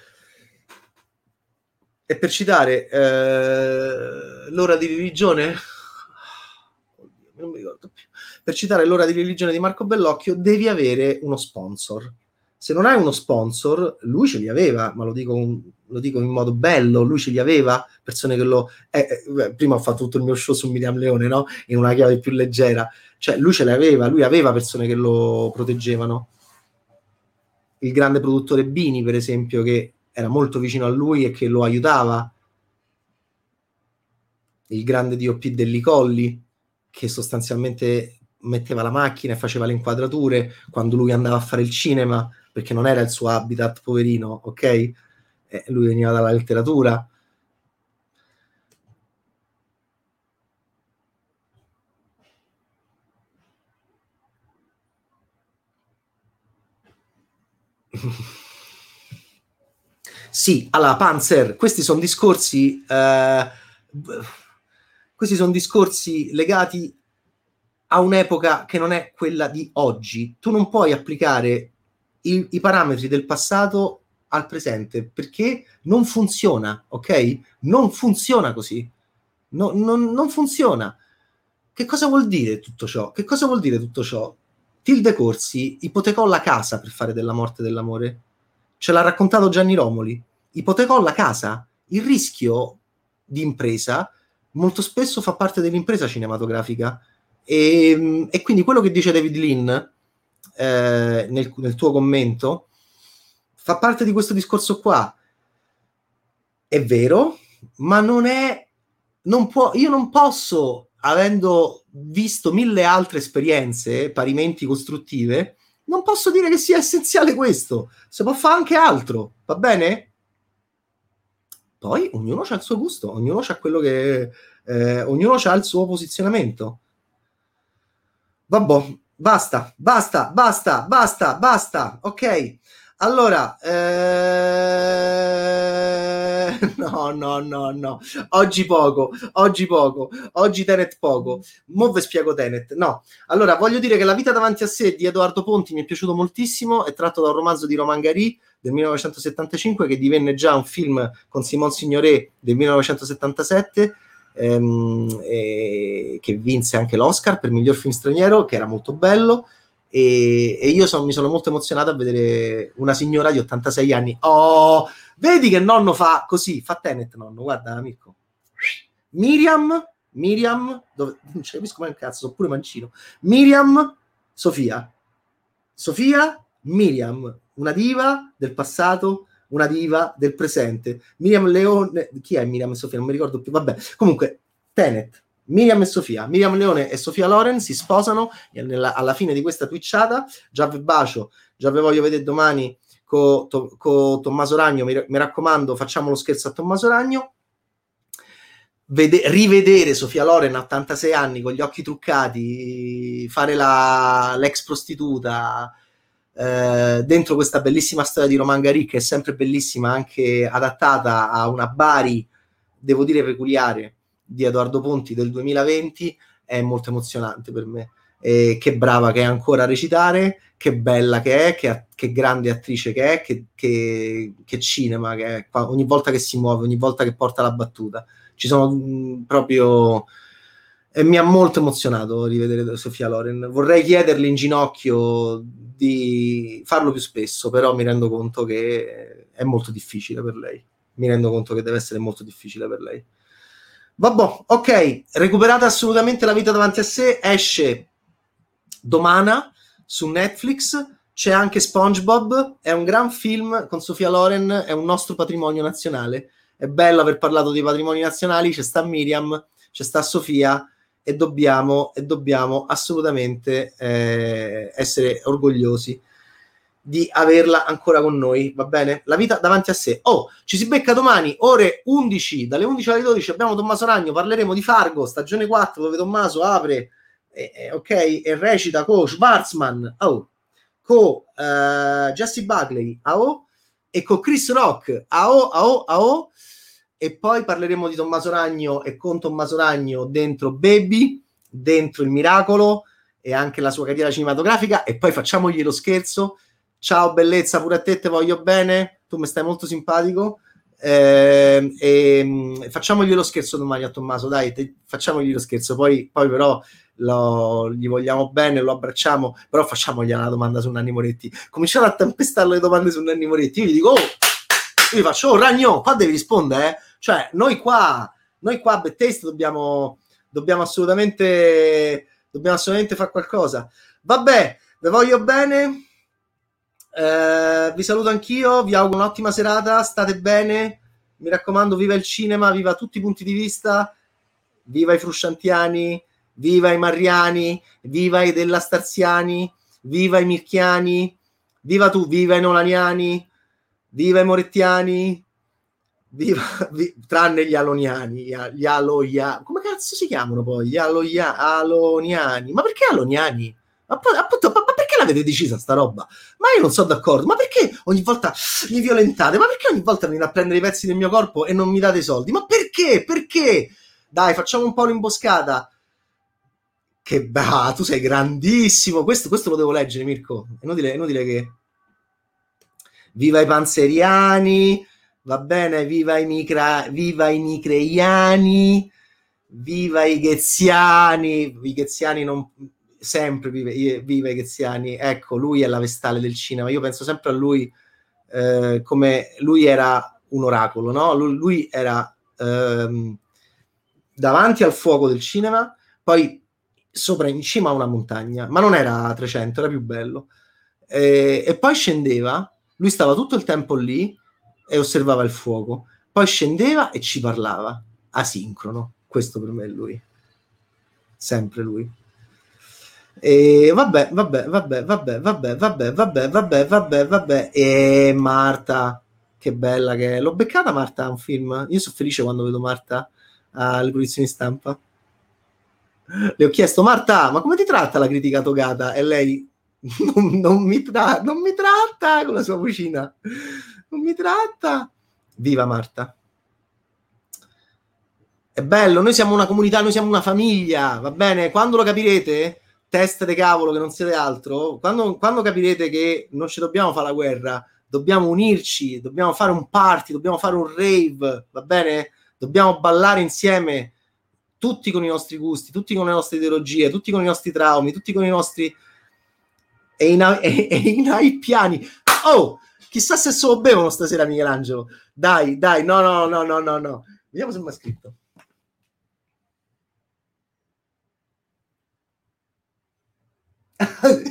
E per citare... Eh, l'ora di religione... Non mi ricordo più. Per citare l'ora di religione di Marco Bellocchio, devi avere uno sponsor. se non hai uno sponsor, lui ce li aveva, ma lo dico, lo dico in modo bello, lui ce li aveva, persone che lo... Eh, eh, prima ho fatto tutto il mio show su Miriam Leone, no? In una chiave più leggera. Cioè, lui ce li aveva, lui aveva persone che lo proteggevano. Il grande produttore Bini, per esempio, che era molto vicino a lui e che lo aiutava. Il grande D O P Delli Colli, che sostanzialmente metteva la macchina e faceva le inquadrature quando lui andava a fare il cinema, perché non era il suo habitat, poverino, ok? Eh, lui veniva dalla letteratura. Sì, allora, Panzer, questi sono discorsi... Eh, questi sono discorsi legati a un'epoca che non è quella di oggi. Tu non puoi applicare i, i parametri del passato al presente, perché non funziona, ok? Non funziona così. No, non, non funziona. Che cosa vuol dire tutto ciò? Che cosa vuol dire tutto ciò? Tilde Corsi ipotecò la casa per fare della morte dell'amore. Ce l'ha raccontato Gianni Romoli. Ipotecò la casa. Il rischio di impresa molto spesso fa parte dell'impresa cinematografica, e, e quindi quello che dice David Lean eh, nel, nel tuo commento fa parte di questo discorso qua. È vero, ma non è non può, io non posso, avendo visto mille altre esperienze parimenti costruttive, non posso dire che sia essenziale questo. Si può fare anche altro, va bene? Poi ognuno c'ha il suo gusto, ognuno c'ha quello che... Eh, ognuno c'ha il suo posizionamento. Vabbò, basta, basta, basta, basta, basta, ok. Allora, eh... no, no, no, no, oggi poco, oggi poco, oggi Tenet poco. Mo' ve spiego Tenet, no. Allora, voglio dire che La vita davanti a sé di Edoardo Ponti mi è piaciuto moltissimo, è tratto da un romanzo di Romain Gary del millenovecentosettantacinque, che divenne già un film con Simone Signoret del millenovecentosettantasette, ehm, e che vinse anche l'Oscar per miglior film straniero, che era molto bello, e, e io son, mi sono molto emozionato a vedere una signora di ottantasei anni. Oh, vedi che nonno fa così, fa Tenet nonno, guarda amico. Miriam, Miriam, dove, non ci capisco mai un cazzo, sono pure mancino. Miriam, Sofia, Sofia, Miriam, una diva del passato, una diva del presente. Miriam Leone, chi è Miriam e Sofia? Non mi ricordo più, vabbè. Comunque, Tenet, Miriam e Sofia, Miriam Leone e Sofia Loren si sposano nella, alla fine di questa twitchata. Già vi bacio, già vi voglio vedere domani con to, co Tommaso Ragno, mi, mi raccomando, facciamo lo scherzo a Tommaso Ragno. Vede, rivedere Sofia Loren a ottantasei anni con gli occhi truccati, fare la, l'ex prostituta, Uh, dentro questa bellissima storia di Romain Gary, che è sempre bellissima, anche adattata a una Bari, devo dire, peculiare di Edoardo Ponti del duemilaventi, è molto emozionante per me. E che brava che è ancora a recitare, che bella che è, che, che grande attrice che è, che, che, che cinema che è, ogni volta che si muove, ogni volta che porta la battuta, ci sono mh, proprio... E mi ha molto emozionato rivedere Sofia Loren. Vorrei chiederle in ginocchio di farlo più spesso, però mi rendo conto che è molto difficile per lei. Mi rendo conto che deve essere molto difficile per lei. Vabbò, ok, recuperate assolutamente La vita davanti a sé. Esce domani su Netflix. C'è anche SpongeBob, è un gran film con Sofia Loren, è un nostro patrimonio nazionale. È bello aver parlato dei patrimoni nazionali, c'è sta Miriam, c'è sta Sofia, e dobbiamo, e dobbiamo assolutamente eh, essere orgogliosi di averla ancora con noi, va bene? La vita davanti a sé. Oh, ci si becca domani, ore undici, dalle undici alle dodici abbiamo Tommaso Ragno, parleremo di Fargo, stagione quattro, dove Tommaso apre, eh, eh, ok, e recita con Schwarzman, oh, con eh, Jesse Buckley, oh, e con Chris Rock, oh, oh, oh. E poi parleremo di Tommaso Ragno e con Tommaso Ragno dentro Baby, dentro Il Miracolo e anche la sua carriera cinematografica, e poi facciamogli lo scherzo. Ciao bellezza, pure a te te voglio bene, tu mi stai molto simpatico, Eh, eh, facciamogli lo scherzo domani a Tommaso, dai, te, facciamogli lo scherzo, poi, poi però lo, gli vogliamo bene, lo abbracciamo, però facciamogli una domanda su Nanni Moretti. Cominciamo a tempestare le domande su Nanni Moretti. Io gli dico, oh, io gli faccio, oh Ragno, qua devi rispondere, eh? Cioè noi qua, noi qua a Bad Taste dobbiamo, dobbiamo assolutamente dobbiamo assolutamente fare qualcosa. Vabbè, vi voglio bene. Eh, vi saluto anch'io, vi auguro un'ottima serata, state bene, mi raccomando, viva il cinema, viva tutti i punti di vista, viva i frusciantiani, viva i marriani, viva i della Starziani, viva i mirchiani, viva tu, viva i nolaniani, viva i morettiani, viva, vi, tranne gli aloniani, gli, gli aloia, come cazzo si chiamano poi? Gli aloia, aloniani, ma perché aloniani? Ma, appunto, ma perché l'avete decisa sta roba? Ma io non sono d'accordo, ma perché ogni volta mi violentate? Ma perché ogni volta venite a prendere i pezzi del mio corpo e non mi date i soldi? Ma perché? Perché? Dai, facciamo un po' l'imboscata. Che bah, tu sei grandissimo. Questo, questo lo devo leggere, Mirko. È inutile, è inutile che... Viva i panzeriani, va bene, viva i micra... viva i micreiani, viva i gheziani. I gheziani non... sempre vive, vive i Gheziani, ecco, lui è la vestale del cinema, io penso sempre a lui, eh, come lui era un oracolo, no? Lui, lui era ehm, davanti al fuoco del cinema, poi sopra in cima a una montagna, ma non era a trecento, era più bello, e, e poi scendeva, lui stava tutto il tempo lì e osservava il fuoco, poi scendeva e ci parlava, asincrono, questo per me è lui, sempre lui. E vabbè, vabbè, vabbè, vabbè, vabbè, vabbè, vabbè, vabbè, vabbè, vabbè. E Marta, che bella che è. L'ho beccata Marta a un film. Io sono felice quando vedo Marta alle produzioni stampa. Le ho chiesto, Marta, ma come ti tratta la critica togata? E lei, non, non, mi, tra- non mi tratta, con la sua vocina. Non mi tratta. Viva Marta. È bello, noi siamo una comunità, noi siamo una famiglia, va bene? Quando lo capirete... teste de cavolo che non siete altro, quando, quando capirete che non ci dobbiamo fare la guerra, dobbiamo unirci, dobbiamo fare un party, dobbiamo fare un rave, va bene? Dobbiamo ballare insieme, tutti con i nostri gusti, tutti con le nostre ideologie, tutti con i nostri traumi, tutti con i nostri... e i, na... e, e i, na... i piani. Oh, chissà se solo bevono stasera, Michelangelo. Dai, dai, no, no, no, no, no, no. Vediamo se mi ha scritto.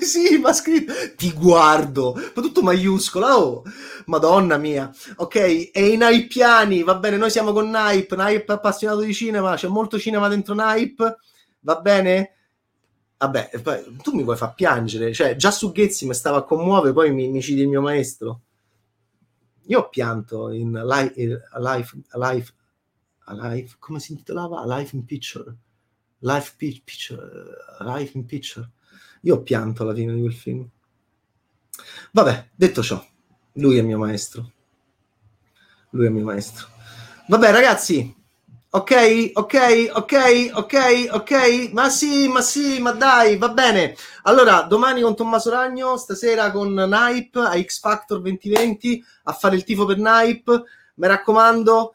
Sì, ma scritto ti guardo, ma tutto maiuscola, oh madonna mia, ok, e i naipiani, va bene, noi siamo con Naip, Naip appassionato di cinema, c'è molto cinema dentro Naip, va bene, vabbè, tu mi vuoi far piangere, cioè già su Ghezzi mi stava a commuovere, poi mi, mi citi il mio maestro, io ho pianto in Alive, Alive, Alive, come si intitolava? Alive in Picture, Life Picture, Alive in Picture. Io ho pianto alla fine di quel film. Vabbè, detto ciò, lui è mio maestro. Lui è mio maestro. Vabbè, ragazzi, ok, ok, ok, ok, ok, ma sì, ma sì, ma dai, va bene. Allora, domani con Tommaso Ragno, stasera con Naip, a X Factor duemilaventi, a fare il tifo per Naip, mi raccomando...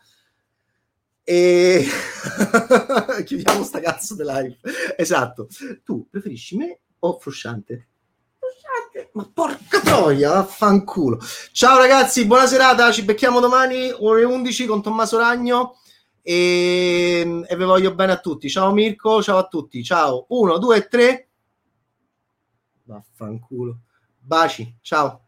E chiudiamo sta cazzo di live. Esatto. Tu preferisci me o Frusciante? Frusciante. Ma porca troia, vaffanculo. Ciao ragazzi, buona serata, ci becchiamo domani ore undici con Tommaso Ragno e, e vi voglio bene a tutti. Ciao Mirko, ciao a tutti. Ciao. uno, due, tre. Vaffanculo. Baci. Ciao.